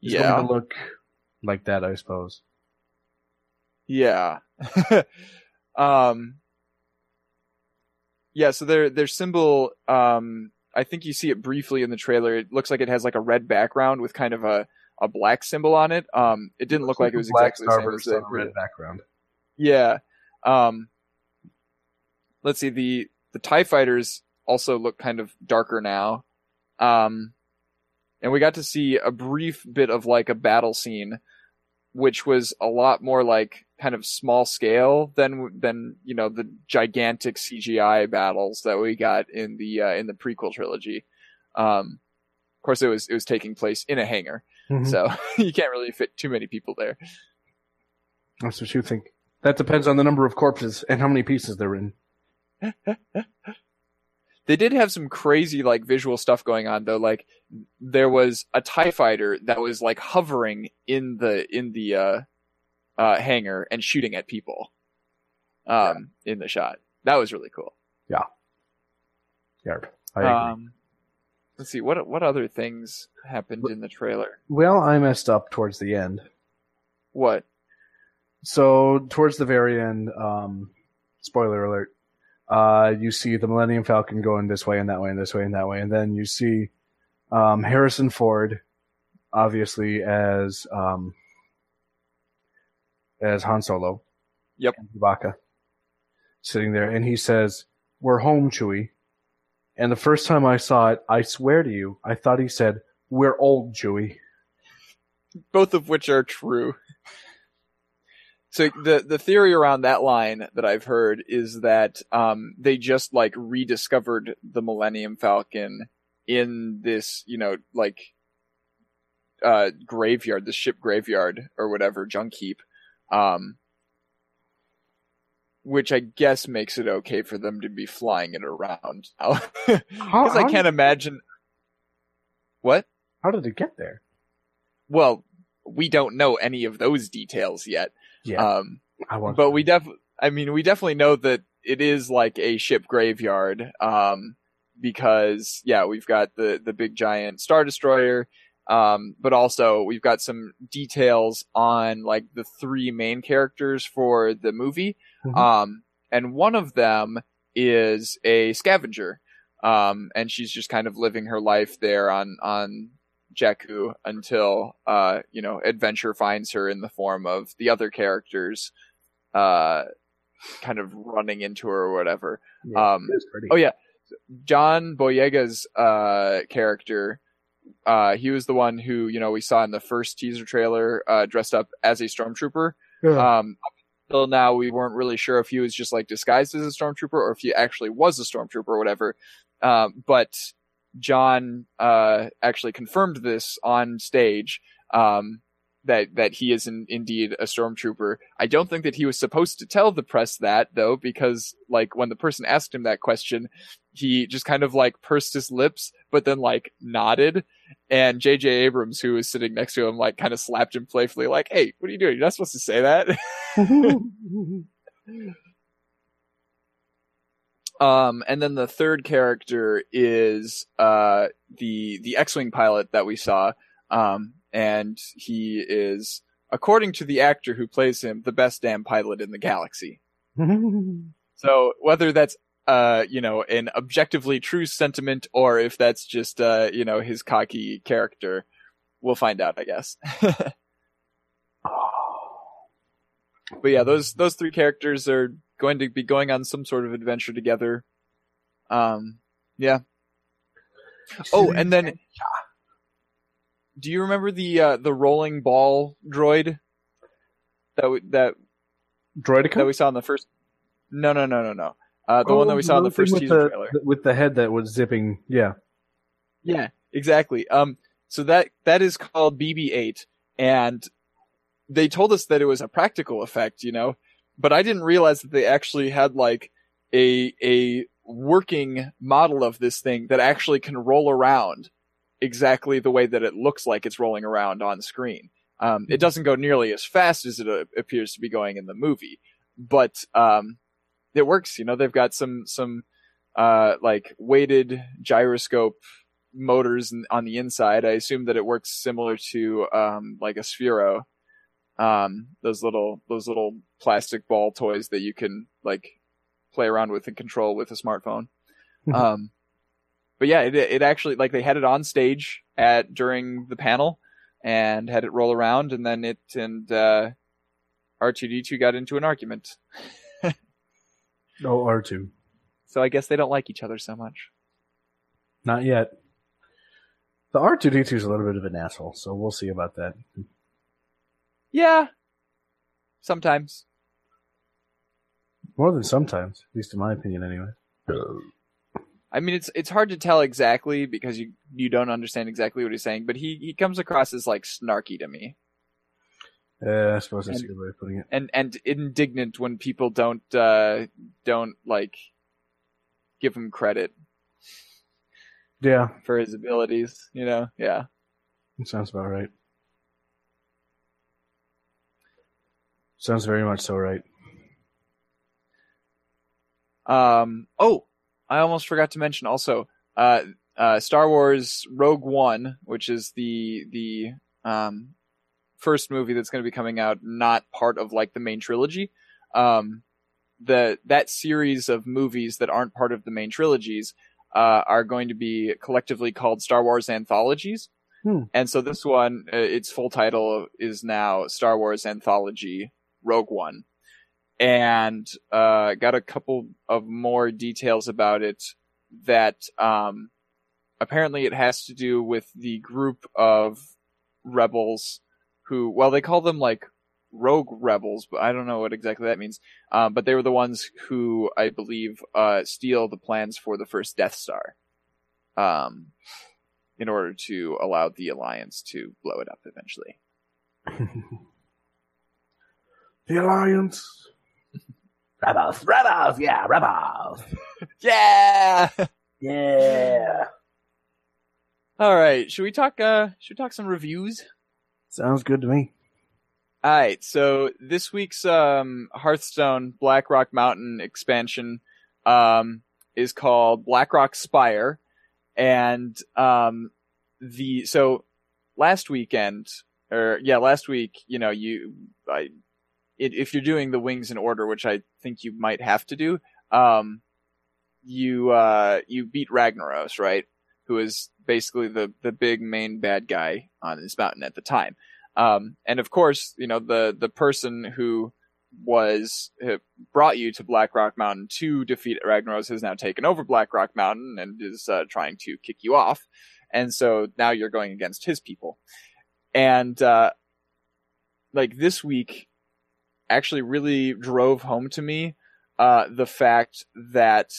is yeah. going to look like that, I suppose. Yeah. um, yeah, so their their symbol, um, I think you see it briefly in the trailer. It looks like it has like a red background with kind of a, a black symbol on it. Um, it didn't look like it was exactly the same as the red background. Yeah. Um, let's see, the, the TIE fighters also look kind of darker now. Um, and we got to see a brief bit of like a battle scene, which was a lot more like kind of small scale than than you know the gigantic C G I battles that we got in the uh, in the prequel trilogy. Um, of course, it was it was taking place in a hangar, mm-hmm. so you can't really fit too many people there. That's what you think. That depends on the number of corpses and how many pieces they're in. They did have some crazy like visual stuff going on though. Like there was a TIE fighter that was like hovering in the in the uh, uh, hangar and shooting at people um, yeah. in the shot. That was really cool. Yeah. Yeah. I agree. Um, let's see what what other things happened in the trailer. Well, I messed up towards the end. What? So towards the very end, um, spoiler alert. Uh, you see the Millennium Falcon going this way and that way and this way and that way. And then you see um, Harrison Ford, obviously, as um, as Han Solo. Yep. And Chewbacca. Sitting there. And he says, "We're home, Chewie." And the first time I saw it, I swear to you, I thought he said, "We're old, Chewie." Both of which are true. So the, the theory around that line that I've heard is that um, they just like rediscovered the Millennium Falcon in this, you know, like uh, graveyard, the ship graveyard or whatever, junk heap, um, which I guess makes it okay for them to be flying it around. Because I can't did... imagine. What? How did it get there? Well, we don't know any of those details yet. Yeah, um, I want but to. we def I mean, we definitely know that it is like a ship graveyard, um, because yeah, we've got the, the big giant Star Destroyer, um, but also we've got some details on like the three main characters for the movie, mm-hmm. um, and one of them is a scavenger, um, and she's just kind of living her life there on on. Jakku until uh you know adventure finds her in the form of the other characters uh kind of running into her or whatever. Yeah, um oh yeah John Boyega's uh character, uh he was the one who you know we saw in the first teaser trailer uh dressed up as a stormtrooper. Yeah. Um up until now we weren't really sure if he was just like disguised as a stormtrooper or if he actually was a stormtrooper or whatever, um but John uh, actually confirmed this on stage, um, that that he is in, indeed a stormtrooper. I don't think that he was supposed to tell the press that though, because like when the person asked him that question, he just kind of like pursed his lips, but then like nodded. And J J Abrams, who was sitting next to him, like kind of slapped him playfully, like, "Hey, what are you doing? You're not supposed to say that." Um, and then the third character is uh, the the X-Wing pilot that we saw. Um, and he is, according to the actor who plays him, the best damn pilot in the galaxy. So whether that's, uh, you know, an objectively true sentiment or if that's just, uh, you know, his cocky character, we'll find out, I guess. But yeah, those those three characters are going to be going on some sort of adventure together. Um, yeah. Oh, and then do you remember the uh, the rolling ball droid that w- that droid that we saw in the first? No, no, no, no, no. Uh, the oh, one that we saw in the first teaser the, trailer with the head that was zipping. Yeah, yeah, exactly. Um, so that that is called B B eight, and they told us that it was a practical effect, you know, but I didn't realize that they actually had like a a working model of this thing that actually can roll around exactly the way that it looks like it's rolling around on screen. Um, it doesn't go nearly as fast as it uh, appears to be going in the movie, but um, it works. You know, they've got some some uh, like weighted gyroscope motors on the inside. I assume that it works similar to um, like a Sphero. Um, those little, those little plastic ball toys that you can like play around with and control with a smartphone. Um, but yeah, it, it actually, like they had it on stage at, during the panel and had it roll around, and then it and, uh, R two D two got into an argument. Oh, R two. So I guess they don't like each other so much. Not yet. The R two D two is a little bit of an asshole, so we'll see about that. Yeah, sometimes. More than sometimes, at least in my opinion, anyway. I mean, it's it's hard to tell exactly because you you don't understand exactly what he's saying, but he, he comes across as like snarky to me. Yeah, I suppose that's and, a good way of putting it. And and indignant when people don't uh, don't like give him credit. Yeah, for his abilities, you know. Yeah, that sounds about right. Sounds very much so right. Um, oh, I almost forgot to mention also uh, uh, Star Wars Rogue One, which is the the um, first movie that's going to be coming out, not part of like the main trilogy. Um, the that series of movies that aren't part of the main trilogies uh, are going to be collectively called Star Wars anthologies. Hmm. And so this one, uh, its full title is now Star Wars Anthology Rogue One, and uh got a couple of more details about it that um apparently it has to do with the group of rebels who, well, they call them like rogue rebels, but I don't know what exactly that means, um but they were the ones who I believe uh steal the plans for the first Death Star um in order to allow the Alliance to blow it up eventually. The Alliance. Rebels, rebels, yeah, rebels. Yeah. Yeah. All right, should we talk uh should we talk some reviews? Sounds good to me. All right, so this week's um Hearthstone Black Rock Mountain expansion um is called Black Rock Spire, and um the so last weekend or yeah, last week, you know, you I It, if you're doing the wings in order, which I think you might have to do, um, you uh, you beat Ragnaros, right? Who is basically the the big main bad guy on this mountain at the time. Um, and of course, you know, the the person who was who brought you to Black Rock Mountain to defeat Ragnaros has now taken over Black Rock Mountain and is uh, trying to kick you off. And so now you're going against his people. And uh, like this week. Actually really drove home to me uh, the fact that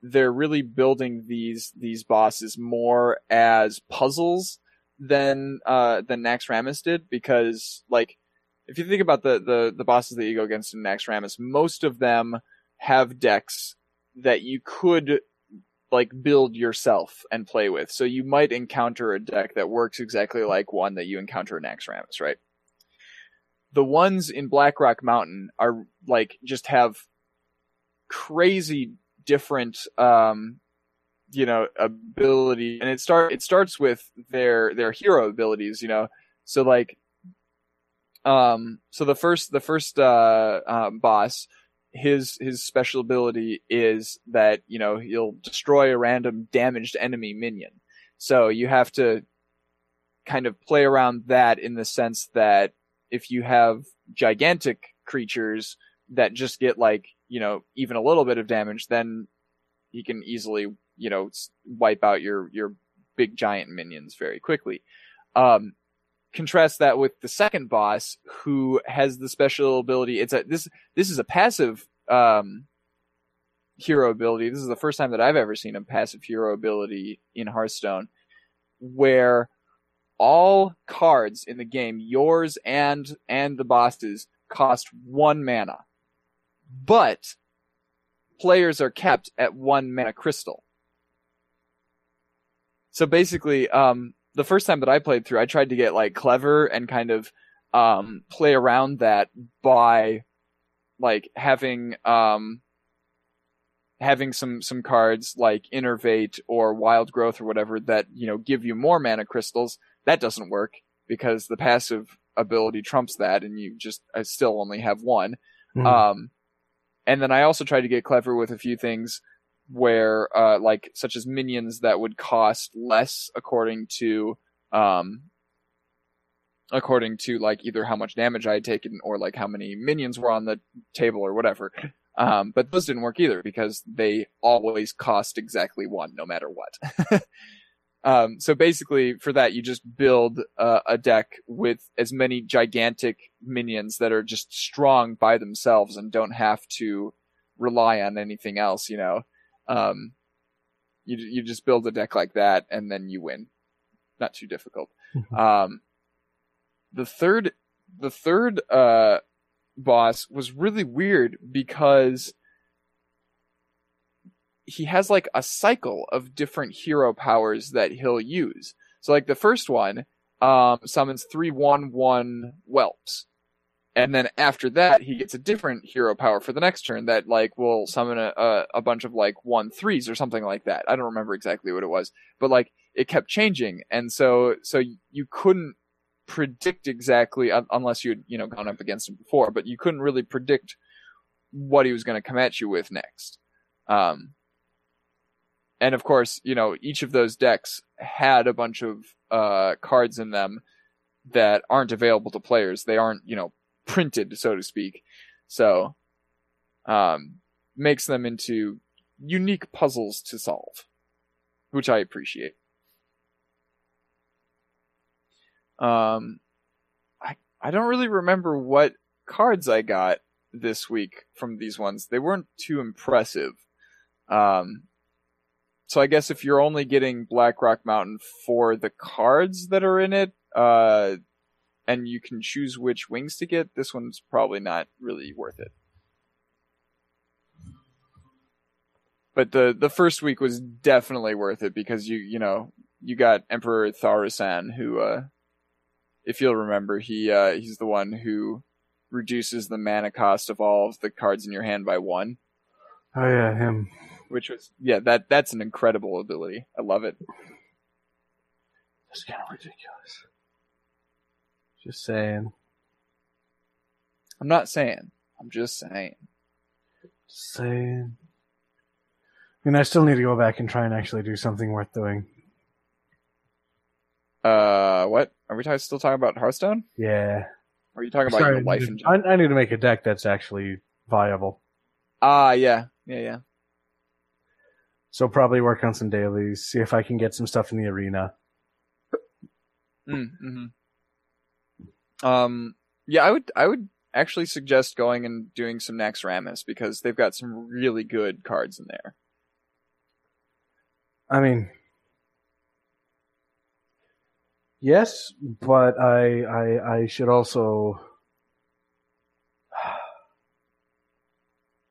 they're really building these these bosses more as puzzles than uh, than Naxxramas did, because like if you think about the, the, the bosses that you go against in Naxxramas, most of them have decks that you could like build yourself and play with. So you might encounter a deck that works exactly like one that you encounter in Naxxramas, right? The ones in Black Rock Mountain are like just have crazy different, um, you know, ability, and it start it starts with their their hero abilities, you know. So like, um, so the first the first uh, uh, boss, his his special ability is that, you know, he'll destroy a random damaged enemy minion. So you have to kind of play around that in the sense that if you have gigantic creatures that just get like, you know, even a little bit of damage, then he can easily, you know, wipe out your, your big giant minions very quickly. Um, contrast that with the second boss, who has the special ability. It's a, this, this is a passive, um, hero ability. This is the first time that I've ever seen a passive hero ability in Hearthstone, where all cards in the game, yours and and the boss's, cost one mana, but players are capped at one mana crystal. So basically, um, the first time that I played through, I tried to get like clever and kind of um, play around that by like having um, having some some cards like Innervate or Wild Growth or whatever that, you know, give you more mana crystals. That doesn't work because the passive ability trumps that, and you just I still only have one. Mm. Um, and then I also tried to get clever with a few things where, uh, like, such as minions that would cost less according to, um, according to like either how much damage I had taken or like how many minions were on the table or whatever. Um, but those didn't work either because they always cost exactly one, no matter what. Um, so basically, for that, you just build uh, a deck with as many gigantic minions that are just strong by themselves and don't have to rely on anything else, you know. Um, you you just build a deck like that, and then you win. Not too difficult. Mm-hmm. Um, the third, the third uh, boss was really weird because he has like a cycle of different hero powers that he'll use. So like the first one, um, summons three one one whelps. And then after that, he gets a different hero power for the next turn that like will summon a, a, a bunch of like one threes or something like that. I don't remember exactly what it was, but like it kept changing. And so, so you couldn't predict exactly, unless you'd, you know, gone up against him before, but you couldn't really predict what he was going to come at you with next. Um, And of course, you know, each of those decks had a bunch of uh, cards in them that aren't available to players. They aren't, you know, printed, so to speak. So, um, makes them into unique puzzles to solve, which I appreciate. Um, I I don't really remember what cards I got this week from these ones. They weren't too impressive. Um. So I guess if you're only getting Black Rock Mountain for the cards that are in it, uh, and you can choose which wings to get, this one's probably not really worth it. But the, the first week was definitely worth it because you, you know, you got Emperor Tharisan, who, uh, if you'll remember, he, uh, he's the one who reduces the mana cost of all of the cards in your hand by one. Oh yeah, him. Which was, yeah, that that's an incredible ability. I love it. That's kind of ridiculous. Just saying. I'm not saying. I'm just saying. Just saying. I mean, I still need to go back and try and actually do something worth doing. Uh, what? Are we t- still talking about Hearthstone? Yeah. Or are you talking about Sorry, your life in general? I, I need to make a deck that's actually viable. Ah, uh, yeah. Yeah, yeah. So probably work on some dailies, see if I can get some stuff in the arena. Mm, mm-hmm. Um, yeah, I would I would actually suggest going and doing some Naxxramas because they've got some really good cards in there. I mean, yes, but I I, I should also...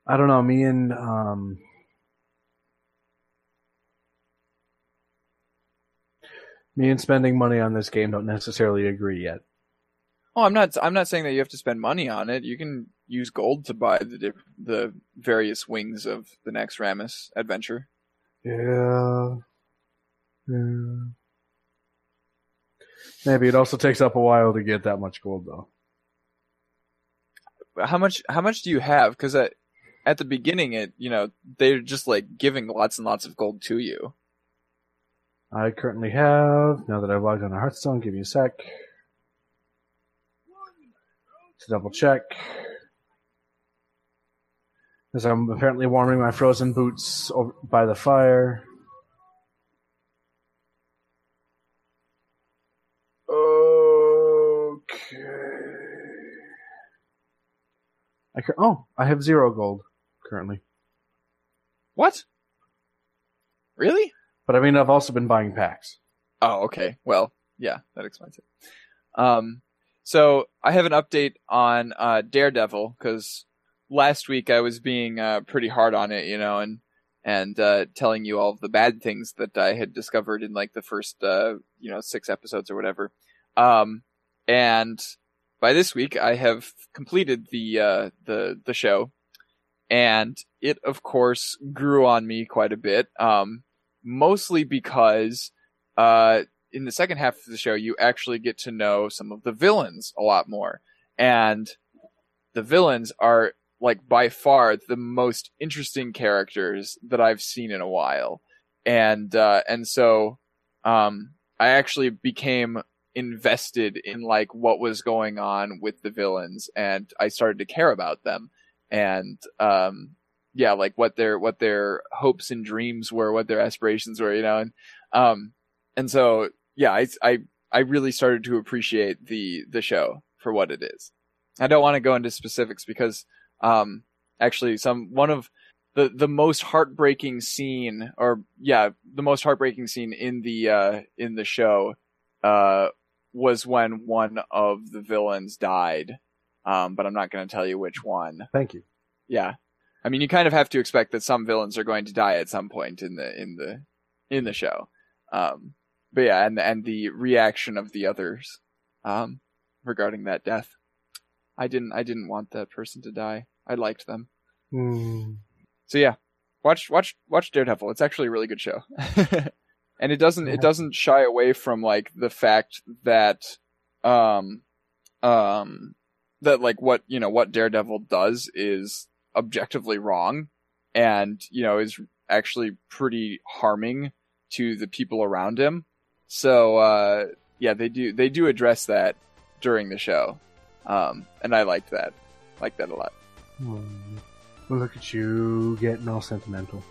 I don't know, me and... Um, Me and spending money on this game don't necessarily agree yet. Oh, I'm not. I'm not saying that you have to spend money on it. You can use gold to buy the the various wings of the next Rammus adventure. Yeah. Yeah. Maybe it also takes up a while to get that much gold, though. How much? How much do you have? Because at at the beginning, it you know they're just like giving lots and lots of gold to you. I currently have, now that I've logged on to Hearthstone, give me a sec to double check. Because I'm apparently warming my frozen boots over by the fire. Okay. I can, oh, I have zero gold currently. What? Really? But I mean, I've also been buying packs. Oh, okay. Well, yeah, that explains it. Um, so I have an update on uh, Daredevil, because last week I was being uh, pretty hard on it, you know, and and uh, telling you all of the bad things that I had discovered in like the first, uh, you know, six episodes or whatever. Um, and by this week, I have completed the uh, the the show, and it, of course, grew on me quite a bit. Um, Mostly because uh, in the second half of the show, you actually get to know some of the villains a lot more. And the villains are, like, by far the most interesting characters that I've seen in a while. And uh, and so um, I actually became invested in, like, what was going on with the villains. And I started to care about them. And... Um, Yeah, like what their what their hopes and dreams were, what their aspirations were, you know, and um, and so yeah, I I I really started to appreciate the the show for what it is. I don't want to go into specifics because um, actually, some one of the the most heartbreaking scene, or yeah, the most heartbreaking scene in the uh, in the show uh, was when one of the villains died, um, but I'm not going to tell you which one. Thank you. Yeah. I mean, you kind of have to expect that some villains are going to die at some point in the in the in the show, um, but yeah, and and the reaction of the others um, regarding that death. I didn't I didn't want that person to die. I liked them. Mm. So yeah, watch watch watch Daredevil. It's actually a really good show, and it doesn't it doesn't shy away from like the fact that um um that like what you know what Daredevil does is objectively wrong, and you know is actually pretty harming to the people around him. So uh yeah they do they do address that during the show, um and I liked that liked that a lot. Well, look at you getting all sentimental.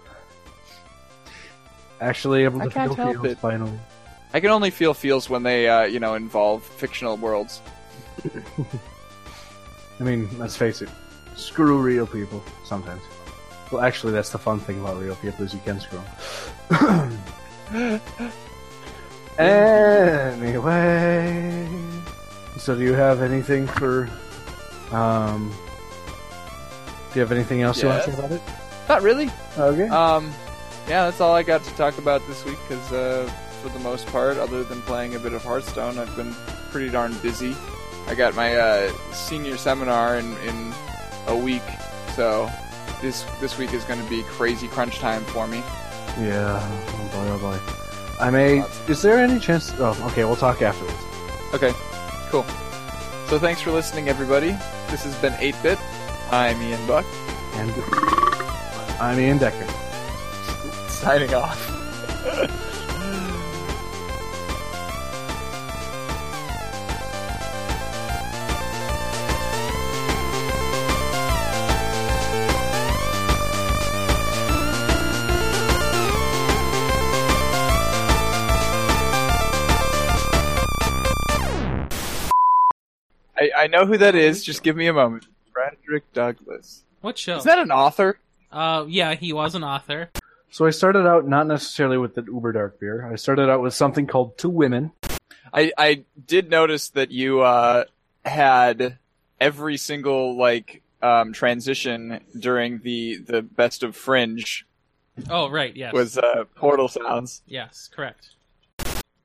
Actually able to I can't feel help feels it. Finally, I can only feel feels when they uh you know involve fictional worlds. I mean, let's face it, screw real people sometimes. Well, actually, that's the fun thing about real people is you can screw them. Anyway, so do you have anything for? Um, do you have anything else yeah. you want to say about it? Not really. Okay. Um, yeah, that's all I got to talk about this week. Because uh, for the most part, other than playing a bit of Hearthstone, I've been pretty darn busy. I got my uh, senior seminar in. in a week, so this this week is going to be crazy crunch time for me. Yeah, oh boy, oh boy. I may... Is there any chance... Oh, okay, we'll talk afterwards. Okay, cool. So thanks for listening, everybody. This has been eight bit. I'm Ian Buck. And I'm Ian Deckard. Signing off. I know who that is. Just give me a moment. Frederick Douglass. What show? Is that an author? Uh, yeah, he was an author. So I started out not necessarily with an uber dark beer. I started out with something called Two Women. I, I did notice that you uh, had every single like um, transition during the, the Best of Fringe. Oh, right, yes. Was uh, Portal Sounds. Yes, correct.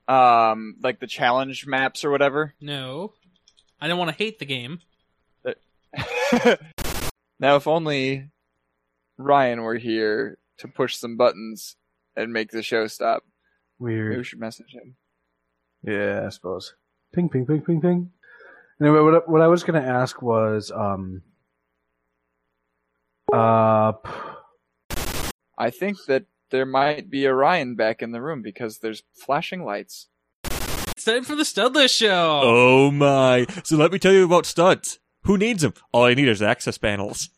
Um, like the challenge maps or whatever? No. I didn't want to hate the game. Now, if only Ryan were here to push some buttons and make the show stop. Weird. Maybe we should message him. Yeah, I suppose. Ping, ping, ping, ping, ping. Anyway, what I, what I was going to ask was, um, uh, I think that there might be Orion back in the room because there's flashing lights. It's time for the Studless Show. Oh my! So let me tell you about studs. Who needs them? All I need is access panels.